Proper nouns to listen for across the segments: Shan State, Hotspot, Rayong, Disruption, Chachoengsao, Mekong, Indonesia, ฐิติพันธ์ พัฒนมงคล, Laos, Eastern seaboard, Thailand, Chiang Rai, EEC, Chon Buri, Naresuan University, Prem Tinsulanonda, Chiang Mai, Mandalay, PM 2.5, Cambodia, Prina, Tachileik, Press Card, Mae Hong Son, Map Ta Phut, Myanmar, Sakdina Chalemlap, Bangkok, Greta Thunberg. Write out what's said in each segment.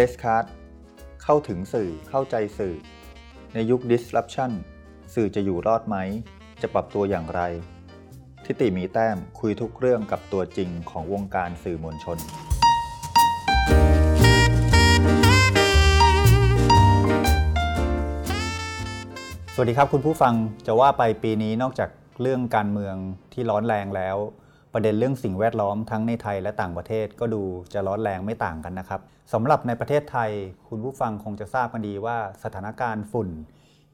Press Card เข้าถึงสื่อเข้าใจสื่อในยุค Disruption สื่อจะอยู่รอดไหมจะปรับตัวอย่างไรทิติมีแต้มคุยทุกเรื่องกับตัวจริงของวงการสื่อมวลชนสวัสดีครับคุณผู้ฟังจะว่าไปปีนี้นอกจากเรื่องการเมืองที่ร้อนแรงแล้วประเด็นเรื่องสิ่งแวดล้อมทั้งในไทยและต่างประเทศก็ดูจะร้อนแรงไม่ต่างกันนะครับสำหรับในประเทศไทยคุณผู้ฟังคงจะทราบกันดีว่าสถานการณ์ฝุ่น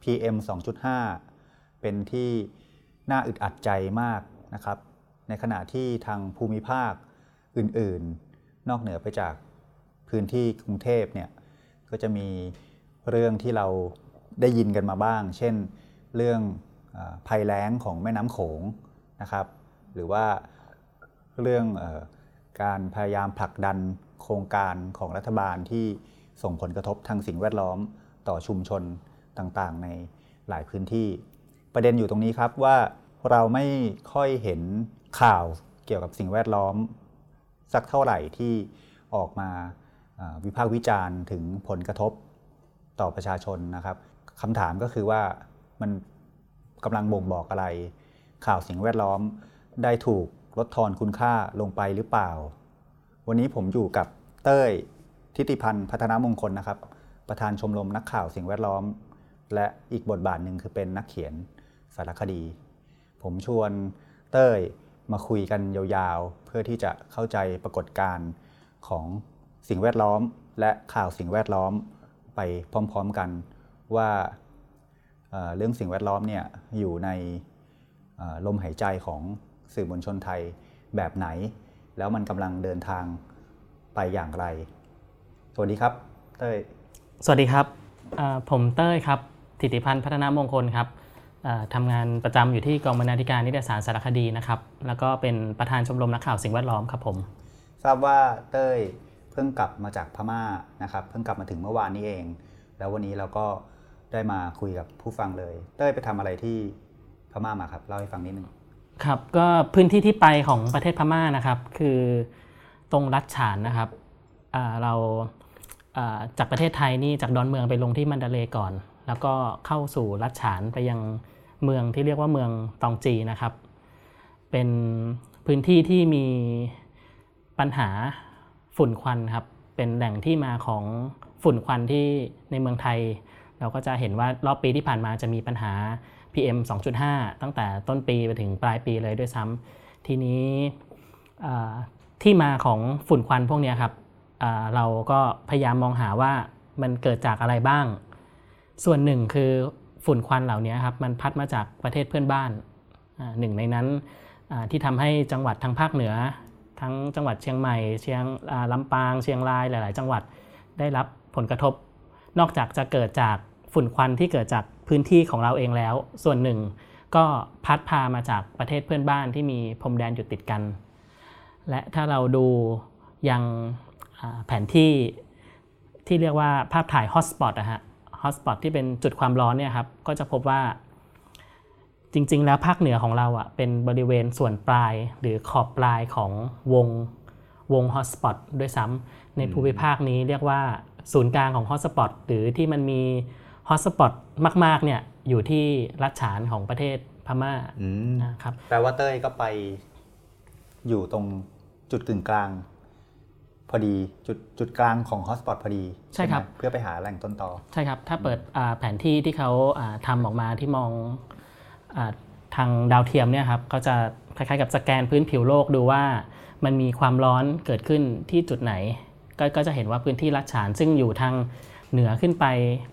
PM 2.5 เป็นที่น่าอึดอัดใจมากนะครับในขณะที่ทางภูมิภาคอื่นๆนอกเหนือไปจากพื้นที่กรุงเทพเนี่ยก็จะมีเรื่องที่เราได้ยินกันมาบ้างเช่นเรื่องภัยแล้งของแม่น้ำโขงนะครับหรือว่าเรื่องการพยายามผลักดันโครงการของรัฐบาลที่ส่งผลกระทบทางสิ่งแวดล้อมต่อชุมชนต่างๆในหลายพื้นที่ประเด็นอยู่ตรงนี้ครับว่าเราไม่ค่อยเห็นข่าวเกี่ยวกับสิ่งแวดล้อมสักเท่าไหร่ที่ออกมาวิพากษ์วิจารณ์ถึงผลกระทบต่อประชาชนนะครับคำถามก็คือว่ามันกำลังบ่งบอกอะไรข่าวสิ่งแวดล้อมได้ถูกลดทอนคุณค่าลงไปหรือเปล่าวันนี้ผมอยู่กับเต้ยทิติพันธ์พัฒนามงคลนะครับประธานชมรมนักข่าวสิ่งแวดล้อมและอีกบทบาทหนึ่งคือเป็นนักเขียนสารคดีผมชวนเต้ยมาคุยกันยาวๆเพื่อที่จะเข้าใจปรากฏการณ์ของสิ่งแวดล้อมและข่าวสิ่งแวดล้อมไปพร้อมๆกันว่าเรื่องสิ่งแวดล้อมเนี่ยอยู่ในลมหายใจของสื่อมวลชนไทยแบบไหนแล้วมันกำลังเดินทางไปอย่างไรสวัสดีครับเต้ยสวัสดีครับผมเต้ยครับถิติพันธ์พัฒนามงคลครับทำงานประจำอยู่ที่กองบรรณาธิการนิตยสารสารคดีนะครับแล้วก็เป็นประธานชมรมนักข่าวสิ่งแวดล้อมครับผมทราบว่าเต้ยเพิ่งกลับมาจากพม่านะครับเพิ่งกลับมาถึงเมื่อวานนี้เองแล้ววันนี้เราก็ได้มาคุยกับผู้ฟังเลยเต้ยไปทำอะไรที่พม่ามาครับเล่าให้ฟังนิดนึงครับก็พื้นที่ที่ไปของประเทศพม่านะครับคือตรงรัชฉานนะครับเราจากประเทศไทยนี่จากดอนเมืองไปลงที่มันดาเลก่อนแล้วก็เข้าสู่รัชฉานไปยังเมืองที่เรียกว่าเมืองตองจีนะครับเป็นพื้นที่ที่มีปัญหาฝุ่นควันครับเป็นแหล่งที่มาของฝุ่นควันที่ในเมืองไทยเราก็จะเห็นว่ารอบปีที่ผ่านมาจะมีปัญหา PM 2.5 ตั้งแต่ต้นปีไปถึงปลายปีเลยด้วยซ้ำทีนี้ที่มาของฝุ่นควันพวกนี้ครับเราก็พยายามมองหาว่ามันเกิดจากอะไรบ้างส่วนหนึ่งคือฝุ่นควันเหล่านี้ครับมันพัดมาจากประเทศเพื่อนบ้านหนึ่งในนั้นที่ทำให้จังหวัดทางภาคเหนือทั้งจังหวัดเชียงใหม่ลำปางเชียงรายหลายๆจังหวัดได้รับผลกระทบนอกจากจะเกิดจากฝุ่นควันที่เกิดจากพื้นที่ของเราเองแล้วส่วนหนึ่งก็พัดพามาจากประเทศเพื่อนบ้านที่มีพรมแดนอยู่ติดกันและถ้าเราดูยังแผนที่ที่เรียกว่าภาพถ่าย Hotspot นะฮะHotspot ที่เป็นจุดความร้อนเนี่ยครับก็จะพบว่าจริงๆแล้วภาคเหนือของเราอ่ะเป็นบริเวณส่วนปลายหรือขอบปลายของวง Hotspot ด้วยซ้ำในภูมิภาคนี้เรียกว่าศูนย์กลางของ Hotspot หรือที่มันมี Hotspot มากๆเนี่ยอยู่ที่รัชฉานของประเทศพม่านะครับแปลว่าเต้ยก็ไปอยู่ตรงจุดกึ่งกลางพอดีจุดกลางของ Hotspot พอดีใช่ครับเพื่อไปหาแหล่งต้นตอใช่ครับถ้าเปิดแผนที่ที่เขาทำออกมาที่มองทางดาวเทียมเนี่ยครับก็จะคล้ายๆกับสแกนพื้นผิวโลกดูว่ามันมีความร้อนเกิดขึ้นที่จุดไหนก็จะเห็นว่าพื้นที่รัชฉานซึ่งอยู่ทางเหนือขึ้นไป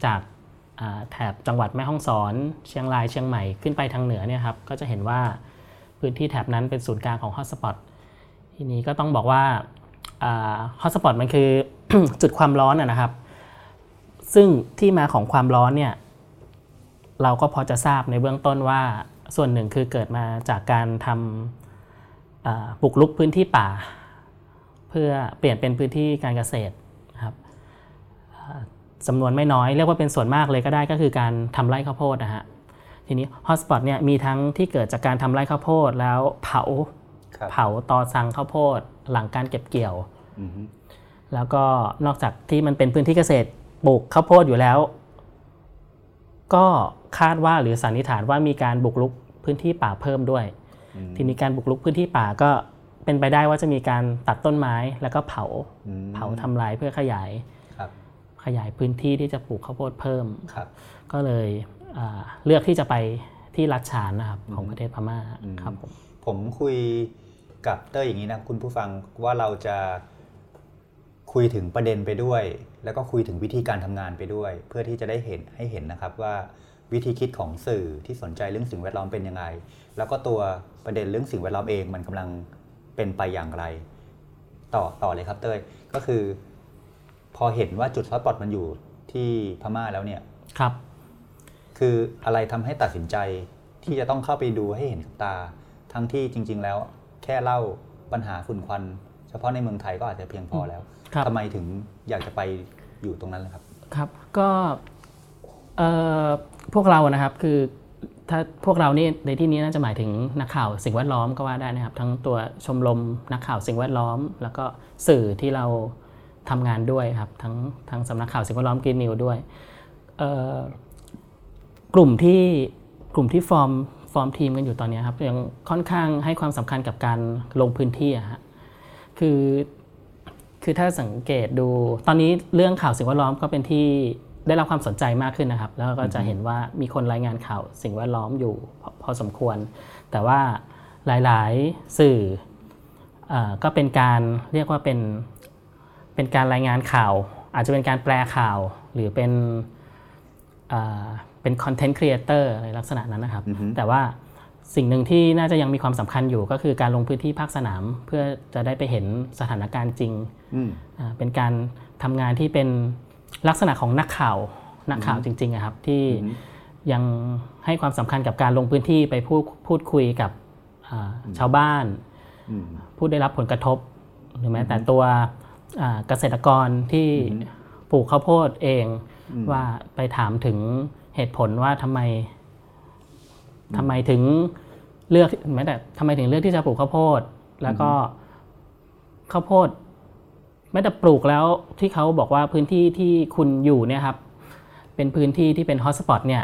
จากแถบจังหวัดแม่ฮ่องสอนเชียงรายเชียงใหม่ขึ้นไปทางเหนือเนี่ยครับก็จะเห็นว่าพื้นที่แถบนั้นเป็นศูนย์กลางของ Hotspot ทีนี้ก็ต้องบอกว่าHotspot มันคือ จุดความร้อนนะครับซึ่งที่มาของความร้อนเนี่ยเราก็พอจะทราบในเบื้องต้นว่าส่วนหนึ่งคือเกิดมาจากการทำบุกรุกพื้นที่ป่าเพื่อเปลี่ยนเป็นพื้นที่การเกษตรครับจำนวนไม่น้อยเรียกว่าเป็นส่วนมากเลยก็ได้ก็คือการทำไร่ข้าวโพดนะฮะทีนี้ Hotspot เนี่ยมีทั้งที่เกิดจากการทำไร่ข้าวโพดแล้วเผาตอสังข้าวโพดหลังการเก็บเกี่ยว แล้วก็นอกจากที่มันเป็นพื้นที่เกษตรปลูกข้าวโพดอยู่แล้วก็คาดว่าหรือสันนิษฐานว่ามีการบุกรุกพื้นที่ป่าเพิ่มด้วยที่มีการบุกรุกพื้นที่ป่าก็เป็นไปได้ว่าจะมีการตัดต้นไม้แล้วก็เผาทำลายเพื่อขยายพื้นที่ที่จะปลูกข้าวโพดเพิ่มก็เลยเลือกที่จะไปที่รัฐฉานนะครับของประเทศพม่าครับผมคุยกับเต้ยอย่างนี้นะคุณผู้ฟังว่าเราจะคุยถึงประเด็นไปด้วยแล้วก็คุยถึงวิธีการทำงานไปด้วยเพื่อที่จะได้เห็นนะครับว่าวิธีคิดของสื่อที่สนใจเรื่องสิ่งแวดล้อมเป็นยังไงแล้วก็ตัวประเด็นเรื่องสิ่งแวดล้อมเองมันกำลังเป็นไปอย่างไรต่อเลยครับเต้ยก็คือพอเห็นว่าจุดฮอตสปอตมันอยู่ที่พม่าแล้วเนี่ยครับคืออะไรทำให้ตัดสินใจที่จะต้องเข้าไปดูให้เห็นกับตาทั้งที่จริงๆแล้วแค่เล่าปัญหาฝุ่นควันเฉพาะในเมืองไทยก็อาจจะเพียงพอแล้วทำไมถึงอยากจะไปอยู่ตรงนั้นล่ะครับครับก็พวกเรานะครับคือถ้าพวกเรานี่ในที่นี้น่าจะหมายถึงนักข่าวสิ่งแวดล้อมก็ว่าได้นะครับทั้งตัวชมรมนักข่าวสิ่งแวดล้อมแล้วก็สื่อที่เราทำงานด้วยครับทั้งสำนักข่าวสิ่งแวดล้อมกรีนนิวด้วยกลุ่มที่ฟอร์มทีมกันอยู่ตอนนี้ครับยังค่อนข้างให้ความสำคัญกับการลงพื้นที่ฮะคือถ้าสังเกตดูตอนนี้เรื่องข่าวสิ่งแวดล้อมก็เป็นที่ได้รับความสนใจมากขึ้นนะครับแล้วก็จะเห็นว่ามีคนรายงานข่าวสิ่งแวดล้อมอยู่พอสมควรแต่ว่าหลายๆสื่อก็เป็นการเรียกว่าเป็นการรายงานข่าวอาจจะเป็นการแปลข่าวหรือเป็นคอนเทนต์ครีเอเตอร์ในลักษณะนั้นนะครับ mm-hmm. แต่ว่าสิ่งหนึ่งที่น่าจะยังมีความสำคัญอยู่ก็คือการลงพื้นที่ภาคสนามเพื่อจะได้ไปเห็นสถานการณ์จริง mm-hmm. เป็นการทำงานที่เป็นลักษณะของนักข่าว mm-hmm. จริงๆนะครับที่ mm-hmm. ยังให้ความสำคัญกับการลงพื้นที่ไปพูดคุยกับชาวบ้าน mm-hmm. ผู้ได้รับผลกระทบหรือแม้ mm-hmm. แต่ตัวเกษตรกรที่ mm-hmm. ปลูกข้าวโพดเอง mm-hmm. ว่าไปถามถึงเหตุผลว่าทำไมถึงเลือกแม้แต่ทำไมถึงเลือกที่จะปลูกข้าวโพดแล้วก็ข้าวโพดแม้แต่ปลูกแล้วที่เขาบอกว่าพื้นที่ที่คุณอยู่เนี่ยครับเป็นพื้นที่ที่เป็นฮอตสปอตเนี่ย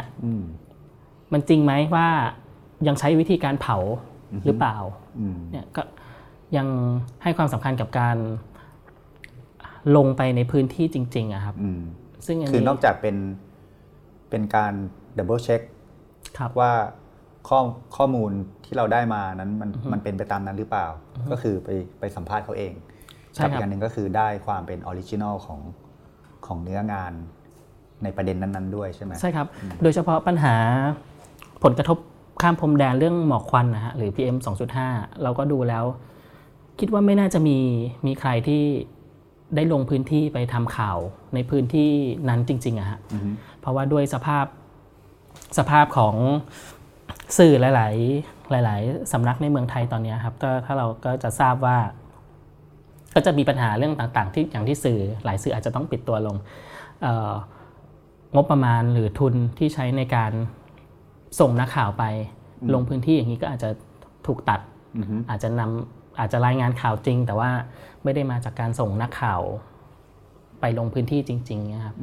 มันจริงไหมว่ายังใช้วิธีการเผาหรือเปล่าเนี่ยก็ยังให้ความสำคัญกับการลงไปในพื้นที่จริงๆอะครับซึ่งคือนอกจากเป็นการดับเบิลเช็คว่าข้อมูลที่เราได้มานั้นมันเป็นไปตามนั้นหรือเปล่าก็คือไปสัมภาษณ์เขาเองกับอย่างหนึ่งก็คือได้ความเป็นออริจินอลของเนื้องานในประเด็นนั้นๆด้วยใช่ไหมใช่ครับโดยเฉพาะปัญหาผลกระทบข้ามพรมแดนเรื่องหมอกควันนะฮะหรือ PM 2.5 เราก็ดูแล้วคิดว่าไม่น่าจะมีใครที่ได้ลงพื้นที่ไปทำข่าวในพื้นที่นั้นจริงๆอะฮะ mm-hmm. เพราะว่าด้วยสภาพของสื่อหลายสำนักในเมืองไทยตอนนี้ครับก็ถ้าเราก็จะทราบว่าก็จะมีปัญหาเรื่องต่างๆที่อย่างที่สื่อหลายสื่ออาจจะต้องปิดตัวลงงบประมาณหรือทุนที่ใช้ในการส่งนักข่าวไป mm-hmm. ลงพื้นที่อย่างนี้ก็อาจจะถูกตัด mm-hmm. อาจจะรายงานข่าวจริงแต่ว่าไม่ได้มาจากการส่งนักข่าวไปลงพื้นที่จริงๆนะครับ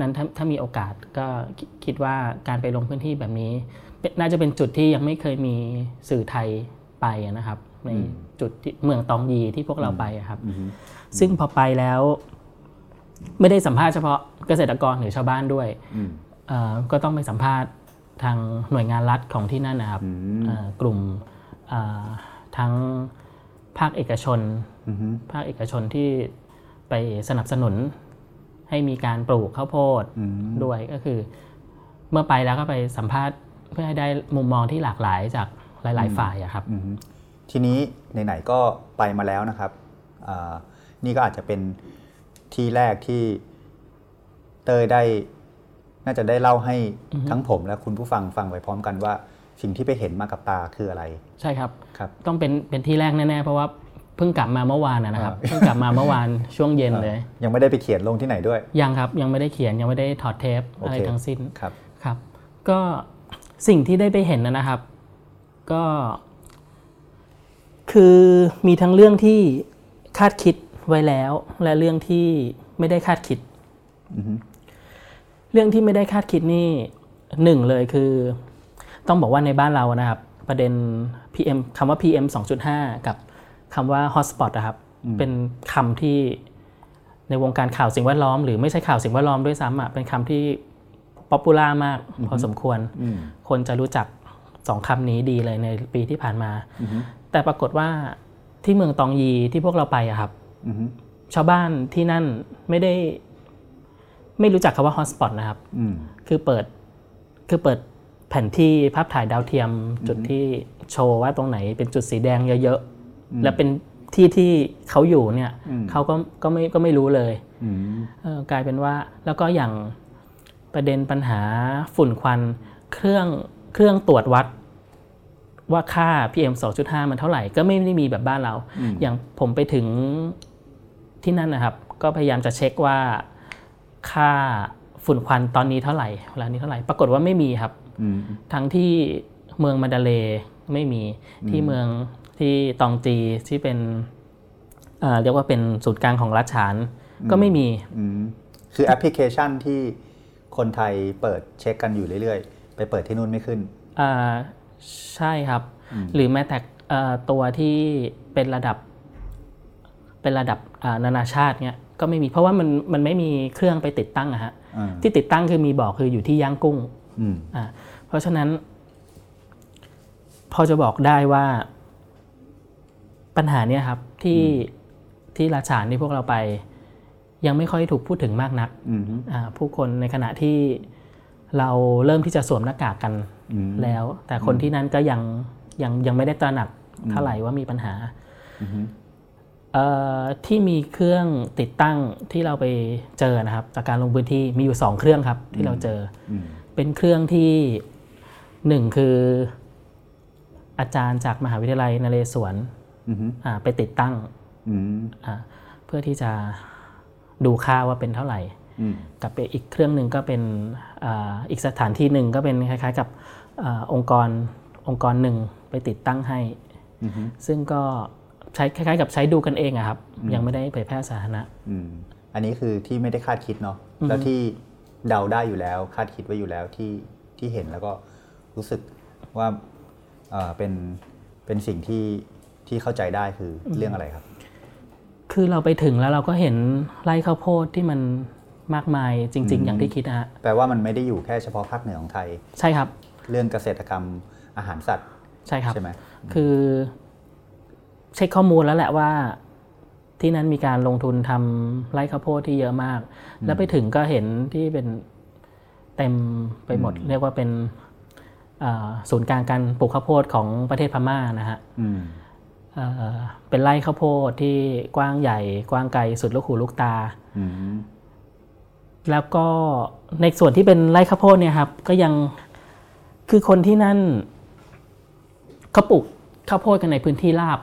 นั้นถ้ามีโอกาสก็คิดว่าการไปลงพื้นที่แบบนี้น่าจะเป็นจุดที่ยังไม่เคยมีสื่อไทยไปนะครับในจุดที่เมืองตองยีที่พวกเราไปครับซึ่งพอไปแล้วไม่ได้สัมภาษณ์เฉพาะเกษตรกรหรือชาวบ้านด้วยก็ต้องไปสัมภาษณ์ทางหน่วยงานรัฐของที่นั่นนะครับกลุ่มทั้งภาคเอกชนที่ไปสนับสนุนให้มีการปลูกข้าวโพดด้วยก็คือเมื่อไปแล้วก็ไปสัมภาษณ์เพื่อให้ได้มุมมองที่หลากหลายจากหลายๆฝ่ายครับทีนี้ไหนๆก็ไปมาแล้วนะครับนี่ก็อาจจะเป็นที่แรกที่เตยได้น่าจะได้เล่าให้ทั้งผมและคุณผู้ฟังฟังไปพร้อมกันว่าสิ่งที่ไปเห็นมากับตาคืออะไรใช่ครับต้องเป็นที่แรกแน่ๆเพราะว่าเพิ่งกลับมาเมื่อวานนะครับเพิ่งกลับมาเมื่อวานช่วงเย็นเลยยังไม่ได้ไปเขียนลงที่ไหนด้วยยังครับยังไม่ได้เขียนยังไม่ได้ถอดเทปอะไรทั้งสิ้นครับก็สิ่งที่ได้ไปเห็นนะครับก็คือมีทั้งเรื่องที่คาดคิด ไว้แล้วและเรื่องที่ไม่ได้คาดคิดเรื่องที่ไม่ได้คาดคิดนี่หนึ่งเลยคือต้องบอกว่าในบ้านเรานะครับประเด็น PM คำว่า PM 2.5 กับคำว่า Hotspot นะครับเป็นคำที่ในวงการข่าวสิ่งแวดล้อมหรือไม่ใช่ข่าวสิ่งแวดล้อมด้วยซ้ำอ่ะเป็นคำที่ป๊อปปูล่ามากพอสมควรคนจะรู้จักสองคำนี้ดีเลยในปีที่ผ่านมาแต่ปรากฏว่าที่เมืองตองยีที่พวกเราไปอะครับชาวบ้านที่นั่นไม่รู้จักคำว่า Hotspot นะครับคือเปิดแผนที่ภาพถ่ายดาวเทียมจุดที่โชว์ว่าตรงไหนเป็นจุดสีแดงเยอะๆและเป็นที่ที่เขาอยู่เนี่ยเขาก็ไม่รู้เลยกลายเป็นว่าแล้วก็อย่างประเด็นปัญหาฝุ่นควันเครื่องตรวจวัดว่าค่า PM 2.5 มันเท่าไหร่ก็ไม่ได้มีแบบบ้านเราอย่างผมไปถึงที่นั่นนะครับก็พยายามจะเช็คว่าค่าฝุ่นควันตอนนี้เท่าไหร่เวลานี้เท่าไหร่ปรากฏว่าไม่มีครับทั้งที่เมืองมะดาเลไม่มีที่เมืองที่ตองจีที่เป็นเรียกว่าเป็นศูนย์กลางของรัฐฉานก็ไม่มีคือแอปพลิเคชันที่คนไทยเปิดเช็คกันอยู่เรื่อยๆไปเปิดที่นู่นไม่ขึ้นใช่ครับหรือแม้แต่ตัวที่เป็นระดับนานาชาติเนี่ยก็ไม่มีเพราะว่ามันไม่มีเครื่องไปติดตั้งอะฮะที่ติดตั้งคือมีบอกคืออยู่ที่ย่างกุ้งเพราะฉะนั้นพอจะบอกได้ว่าปัญหาเนี่ยครับที่ราชานที่พวกเราไปยังไม่ค่อยถูกพูดถึงมากนักผู้คนในขณะที่เราเริ่มที่จะสวมหน้ากากกันแล้วแต่คนที่นั่นก็ยังไม่ได้ตระหนักเท่าไหร่ว่ามีปัญหาที่มีเครื่องติดตั้งที่เราไปเจอนะครับจากการลงพื้นที่มีอยู่2เครื่องครับที่เราเจอเป็นเครื่องที่1คืออาจารย์จากมหาวิทยาลัยนเรศวรไปติดตั้งเพื่อที่จะดูค่าว่าเป็นเท่าไหร่กับอีกเครื่องนึงก็เป็นอีกสถานที่นึงก็เป็นคล้ายๆกับองค์กรนึงไปติดตั้งให้ซึ่งก็ใช้คล้ายๆกับใช้ดูกันเองอะครับยังไม่ได้เผยแพร่สาธารณะอันนี้คือที่ไม่ได้คาดคิดเนาะแล้วที่เดาได้อยู่แล้วคาดคิดไว้อยู่แล้วที่เห็นแล้วก็รู้สึกว่าเป็นสิ่งที่เข้าใจได้คือเรื่องอะไรครับคือเราไปถึงแล้วเราก็เห็นไร่ข้าวโพดที่มันมากมายจริงๆอย่างที่คิดนะฮะแปลว่ามันไม่ได้อยู่แค่เฉพาะภาคเหนือของไทยใช่ครับเรื่องเกษตรกรรมอาหารสัตว์ใช่ครับใช่ไหมคือเช็คข้อมูลแล้วแหละว่าที่นั้นมีการลงทุนทำไร่ข้าวโพดที่เยอะมากแล้วไปถึงก็เห็นที่เป็นเต็มไปหมดเรียกว่าเป็นศูนย์กลางการปลูกข้าวโพดของประเทศพม่านะฮะเป็นไร่ข้าวโพดที่กว้างใหญ่กว้างไกลสุดลูกหูลูกตาแล้วก็ในส่วนที่เป็นไร่ข้าวโพดเนี่ยครับก็ยังคือคนที่นั่นเขาปลูกข้าวโพดกันในพื้นที่ราบ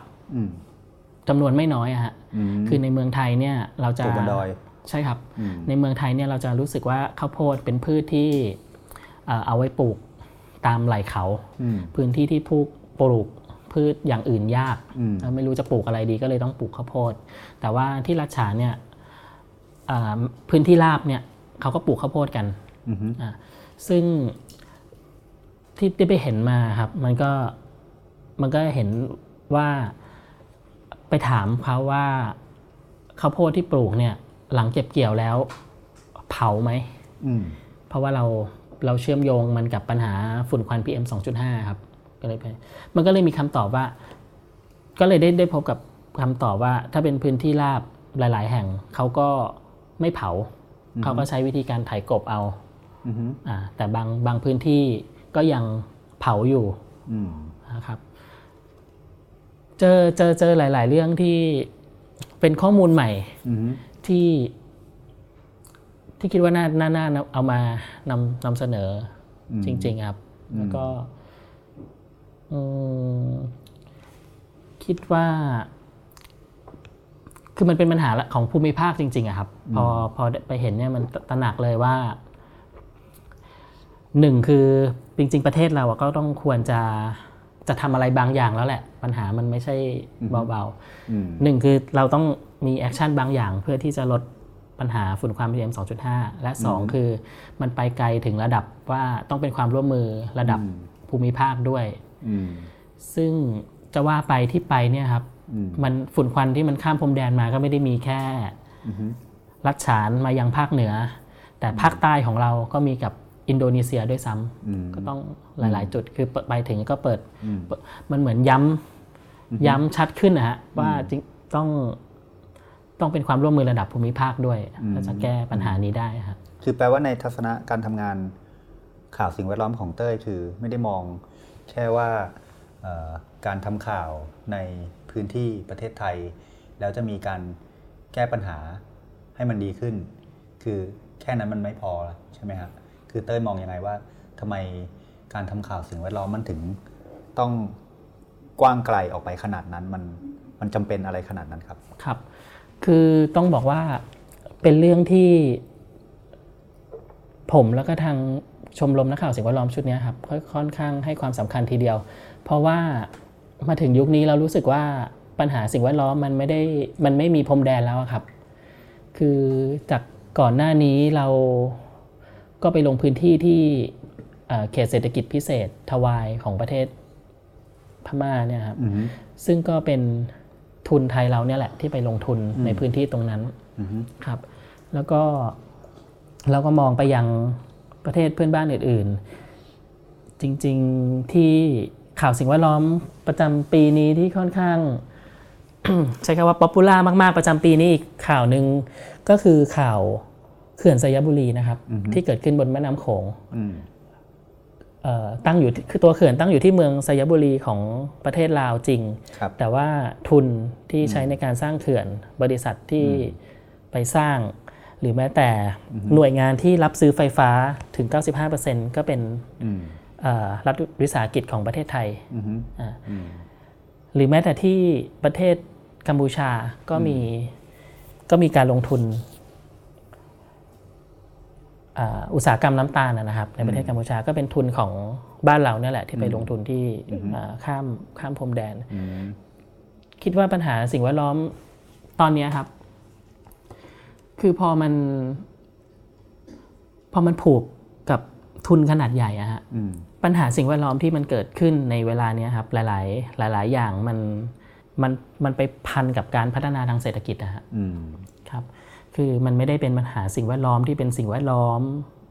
จำนวนไม่น้อยอะฮะคือในเมืองไทยเนี่ยเราจะใช่ครับในเมืองไทยเนี่ยเราจะรู้สึกว่าข้าวโพดเป็นพืชที่เอาไว้ปลูกตามไหล่เขาพื้นที่ที่ผู้ปลูกพืชอย่างอื่นยากไม่รู้จะปลูกอะไรดีก็เลยต้องปลูกข้าวโพดแต่ว่าที่ราชฉานเนี่ยพื้นที่ราบเนี่ยเขาก็ปลูกข้าวโพดกันซึ่งที่ได้ไปเห็นมาครับมันก็เห็นว่าไปถามเขาว่าข้าวโพดที่ปลูกเนี่ยหลังเก็บเกี่ยวแล้วเผาไหมเพราะว่าเราเชื่อมโยงมันกับปัญหาฝุ่นควัน PM 2.5 ครับก็เลยมันก็เลยมีคำตอบว่าก็เลยได้พบกับคำตอบว่าถ้าเป็นพื้นที่ราบหลายๆแห่งเขาก็ไม่เผาเขาก็ใช้วิธีการไถกบเอาแต่บางพื้นที่ก็ยังเผาอยู่นะครับเจอหลายๆเรื่องที่เป็นข้อมูลใหม่ที่คิดว่าน่าเอามานำเสนอจริงๆครับแล้วก็คิดว่าคือมันเป็นปัญหาของภูมิภาคจริงๆครับพอไปเห็นเนี่ยมันตระหนักเลยว่าหนึ่งคือจริงๆประเทศเราก็ต้องควรจะทำอะไรบางอย่างแล้วแหละปัญหามันไม่ใช่เบาๆหนึ่งคือเราต้อง มีแอคชั่นบางอย่างเพื่อที่จะลดปัญหาฝุ่นความ PM 2.5 และ2คือมันไปไกลถึงระดับว่าต้องเป็นความร่วมมือระดับภูมิภาคด้วยซึ่งจะว่าไปที่ไปเนี่ยครับมันฝุ่นควันที่มันข้ามพรมแดนมาก็ไม่ได้มีแค่ลัดฉานมายังภาคเหนือแต่ภาคใต้ของเราก็มีกับอินโดนีเซียด้วยซ้ำก็ต้องหลายๆจุดคือไปถึงก็เปิดมันเหมือนย้ำชัดขึ้นนะฮะว่าต้องเป็นความร่วมมือระดับภูมิภาคด้วยก็จะแก้ปัญหานี้ได้ครับคือแปลว่าในทัศนะการทำงานข่าวสิ่งแวดล้อมของเต้ยคือไม่ได้มองแค่ว่าการทำข่าวในพื้นที่ประเทศไทยแล้วจะมีการแก้ปัญหาให้มันดีขึ้นคือแค่นั้นมันไม่พอใช่ไหมครับคือเต้ยมองยังไงว่าทำไมการทำข่าวสิ่งแวดล้อมมันถึงต้องกว้างไกลออกไปขนาดนั้นมันจำเป็นอะไรขนาดนั้นครับครับคือต้องบอกว่าเป็นเรื่องที่ผมแล้วก็ทางชมรมนักข่าวสิ่งแวดล้อมชุดนี้ครับค่อนข้างให้ความสำคัญทีเดียวเพราะว่ามาถึงยุคนี้เรารู้สึกว่าปัญหาสิ่งแวดล้อมมันไม่มีพรมแดนแล้วครับคือจากก่อนหน้านี้เราก็ไปลงพื้นที่ที่เขตเศรษฐกิจพิเศษทวายของประเทศพม่าเนี่ยครับซึ่งก็เป็นทุนไทยเราเนี่ยแหละที่ไปลงทุนในพื้นที่ตรงนั้นครับแล้วก็เราก็มองไปยังประเทศเพื่อนบ้านอื่นๆจริงๆที่ข่าวสิ่งแวดล้อมประจำปีนี้ที่ค่อนข้าง ใช้คำว่าป๊อปปูล่ามากๆประจำปีนี้อีกข่าวหนึ่งก็คือข่าวเขื่อนสยบุรีนะครับที่เกิดขึ้นบนแม่น้ำโขงตั้งอยู่คือตัวเขื่อนตั้งอยู่ที่เมืองสยบุรีของประเทศลาวจริงแต่ว่าทุนที่ใช้ในการสร้างเขื่อนบริษัทที่ไปสร้างหรือแม้แต่หน่วยงานที่รับซื้อไฟฟ้าถึง 95% ก็เป็นรัฐวิสาหกิจของประเทศไทยหรือแม้แต่ที่ประเทศกัมพูชาก็มีการลงทุนอุตสาหกรรมน้ำตาลนะครับในประเทศกัมพูชาก็เป็นทุนของบ้านเราเนี่ยแหละที่ไปลงทุนที่ข้ามพรมแดนคิดว่าปัญหาสิ่งแวดล้อมตอนนี้ครับคือพอมันผูกกับทุนขนาดใหญ่อะฮะปัญหาสิ่งแวดล้อมที่มันเกิดขึ้นในเวลานี้ครับหลายอย่างมันไปพันกับการพัฒนาทางเศรษฐกิจนะฮะครับคือมันไม่ได้เป็นปัญหาสิ่งแวดล้อมที่เป็นสิ่งแวดล้อม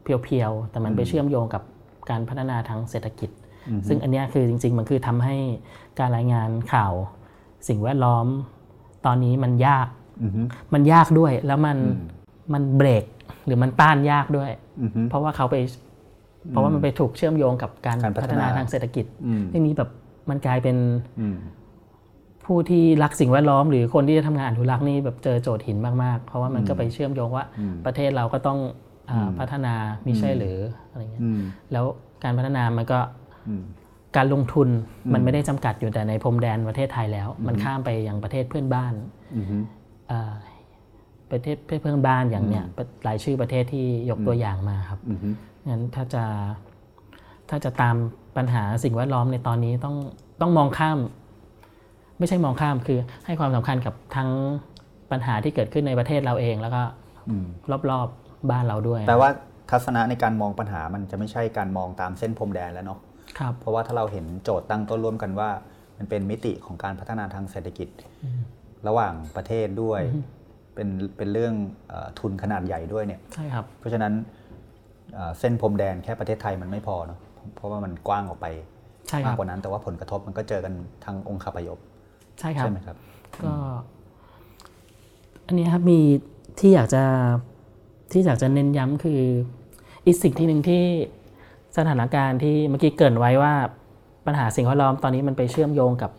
เพียวๆแต่มันไปเชื่อมโยงกับการพัฒนาทางเศรษฐกิจซึ่งอันนี้คือจริงๆมันคือทำให้การรายงานข่าวสิ่งแวดล้อมตอนนี้มันยากมันยากด้วยแล้วมันเบรกหรือมันต้านยากด้วยเพราะว่ามันไปถูกเชื่อมโยงกับการพัฒนาทางเศรษฐกิจเรื่องนี้แบบมันกลายเป็นผู้ที่รักสิ่งแวดล้อมหรือคนที่จะทำงานอนุรักษ์นี่แบบเจอโจทย์หินมากๆเพราะว่ามันก็ไปเชื่อมโยงว่าประเทศเราก็ต้องพัฒนามิใช่หรืออะไรเงี้ยแล้วการพัฒนามันก็การลงทุนมันไม่ได้จำกัดอยู่แต่ในพรมแดนประเทศไทยแล้วมันข้ามไปยังประเทศเพื่อนบ้านประเทศเพื่อนบ้านอย่างเนี้ยหลายชื่อประเทศที่ยกตัวอย่างมาครับงั้นถ้าจะตามปัญหาสิ่งแวดล้อมในตอนนี้ต้องมองข้ามไม่ใช่มองข้ามคือให้ความสำคัญกับทั้งปัญหาที่เกิดขึ้นในประเทศเราเองแล้วก็รอบๆบ้านเราด้วยแต่ว่าทัศนะในการมองปัญหามันจะไม่ใช่การมองตามเส้นพรมแดนแล้วเนาะครับเพราะว่าถ้าเราเห็นโจทย์ตั้งต้นร่วมกันว่ามันเป็นมิติของการพัฒนาทางเศรษฐกิจระหว่างประเทศด้วยเป็นเรื่องทุนขนาดใหญ่ด้วยเนี่ยใช่ครับเพราะฉะนั้นเส้นพรมแดนแค่ประเทศไทยมันไม่พอเนาะเพราะว่ามันกว้างออกไปมากกว่านั้นแต่ว่าผลกระทบมันก็เจอกันทางองค์คาพยพใช่ครับใช่ไหมครับก็อันนี้ครับมีที่อยากจะเน้นย้ำคืออีกสิ่งที่หนึ่งที่สถานการณ์ที่เมื่อกี้เกริ่นไว้ว่าปัญหาสิ่งแวดล้อมตอนนี้มันไปเชื่อมโยงกับ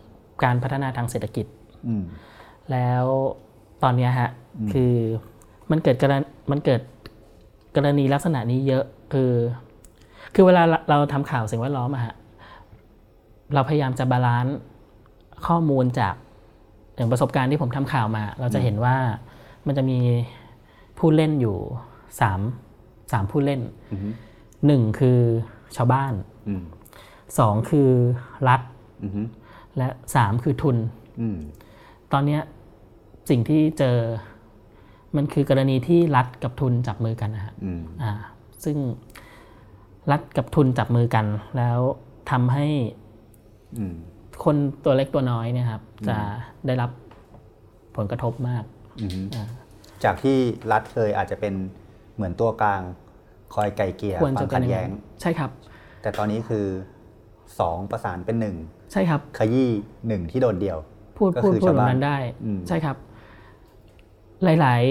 การพัฒนาทางเศรษฐกิจแล้วตอนนี้ฮะคือมันเกิดกรณีลักษณะนี้เยอะคือเวลาเราทำข่าวสิ่งแวดล้อมอะฮะเราพยายามจะบาลานซ์ข้อมูลจากอย่างประสบการณ์ที่ผมทำข่าวมาเราจะเห็นว่ามันจะมีผู้เล่นอยู่สามผู้เล่นหนึ่งคือชาวบ้านสองคือรัฐและสามคือทุนตอนนี้ สิ่งที่เจอมันคือกรณีที่รัฐกับทุนจับมือกันนะฮะซึ่งรัฐกับทุนจับมือกันแล้วทำให้คนตัวเล็กตัวน้อยเนี่ยครับจะได้รับผลกระทบมากจากที่รัฐเคยอาจจะเป็นเหมือนตัวกลางคอยไกล่เกลี่ยความขัดแย้งใช่ครับแต่ตอนนี้คือ2ประสานเป็น1ใช่ครับขยี้1ที่โดดเดี่ยวก็คือชาวบ้านได้ใช่ครับหลาย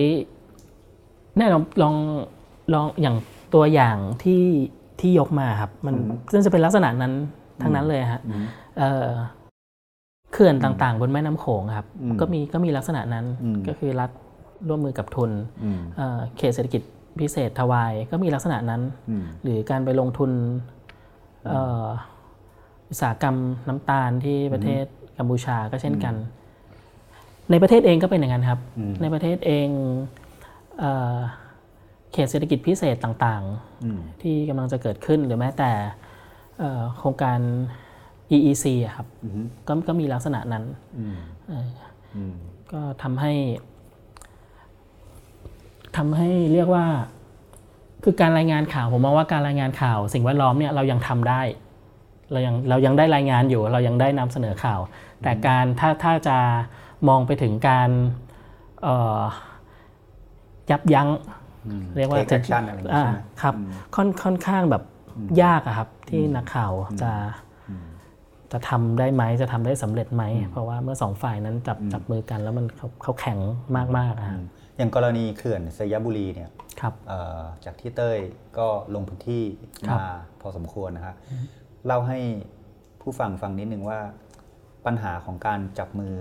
ๆเนี่ยลองอย่างตัวอย่างที่ยกมาครับมันซึ่งจะเป็นลักษณะนั้นทั้งนั้นเลยฮะเขื่อนต่างๆบนแม่น้ำโขงครับก็มีลักษณะนั้นก็คือรัฐร่วมมือกับทุนเขตเศรษฐกิจพิเศษทวายก็มีลักษณะนั้นหรือการไปลงทุนอุตสาหกรรมน้ำตาลที่ประเทศกัมพูชาก็เช่นกันในประเทศเองก็เป็นอย่างนั้นครับในประเทศเองเขตเศรษฐกิจพิเศษต่างๆที่กำลังจะเกิดขึ้นหรือแม้แต่โครงการ EEC ครับก็มีลักษณะนั้นก็ทำให้เรียกว่าคือการรายงานข่าวผมมองว่าการรายงานข่าวสิ่งแวดล้อมเนี่ยเรายังทำได้เรายังได้รายงานอยู่เรายังได้นำเสนอข่าวแต่การถ้าจะมองไปถึงการยับยั้งเรียกว่า take action อะไรอย่างเงี้ยใช่ไหมครับค่อนข้างแบบยากอะครับที่นักข่าวจะทำได้ไหมจะทำได้สำเร็จไหมเพราะว่าเมื่อสองฝ่ายนั้นจับมือกันแล้วมันเขาแข็งมากๆอะอย่างกรณีเขื่อนสยบุรีเนี่ยจากที่เต้ยก็ลงพื้นที่มาพอสมควรนะฮะเล่าให้ผู้ฟังฟังนิดนึงว่าปัญหาของการจับมือ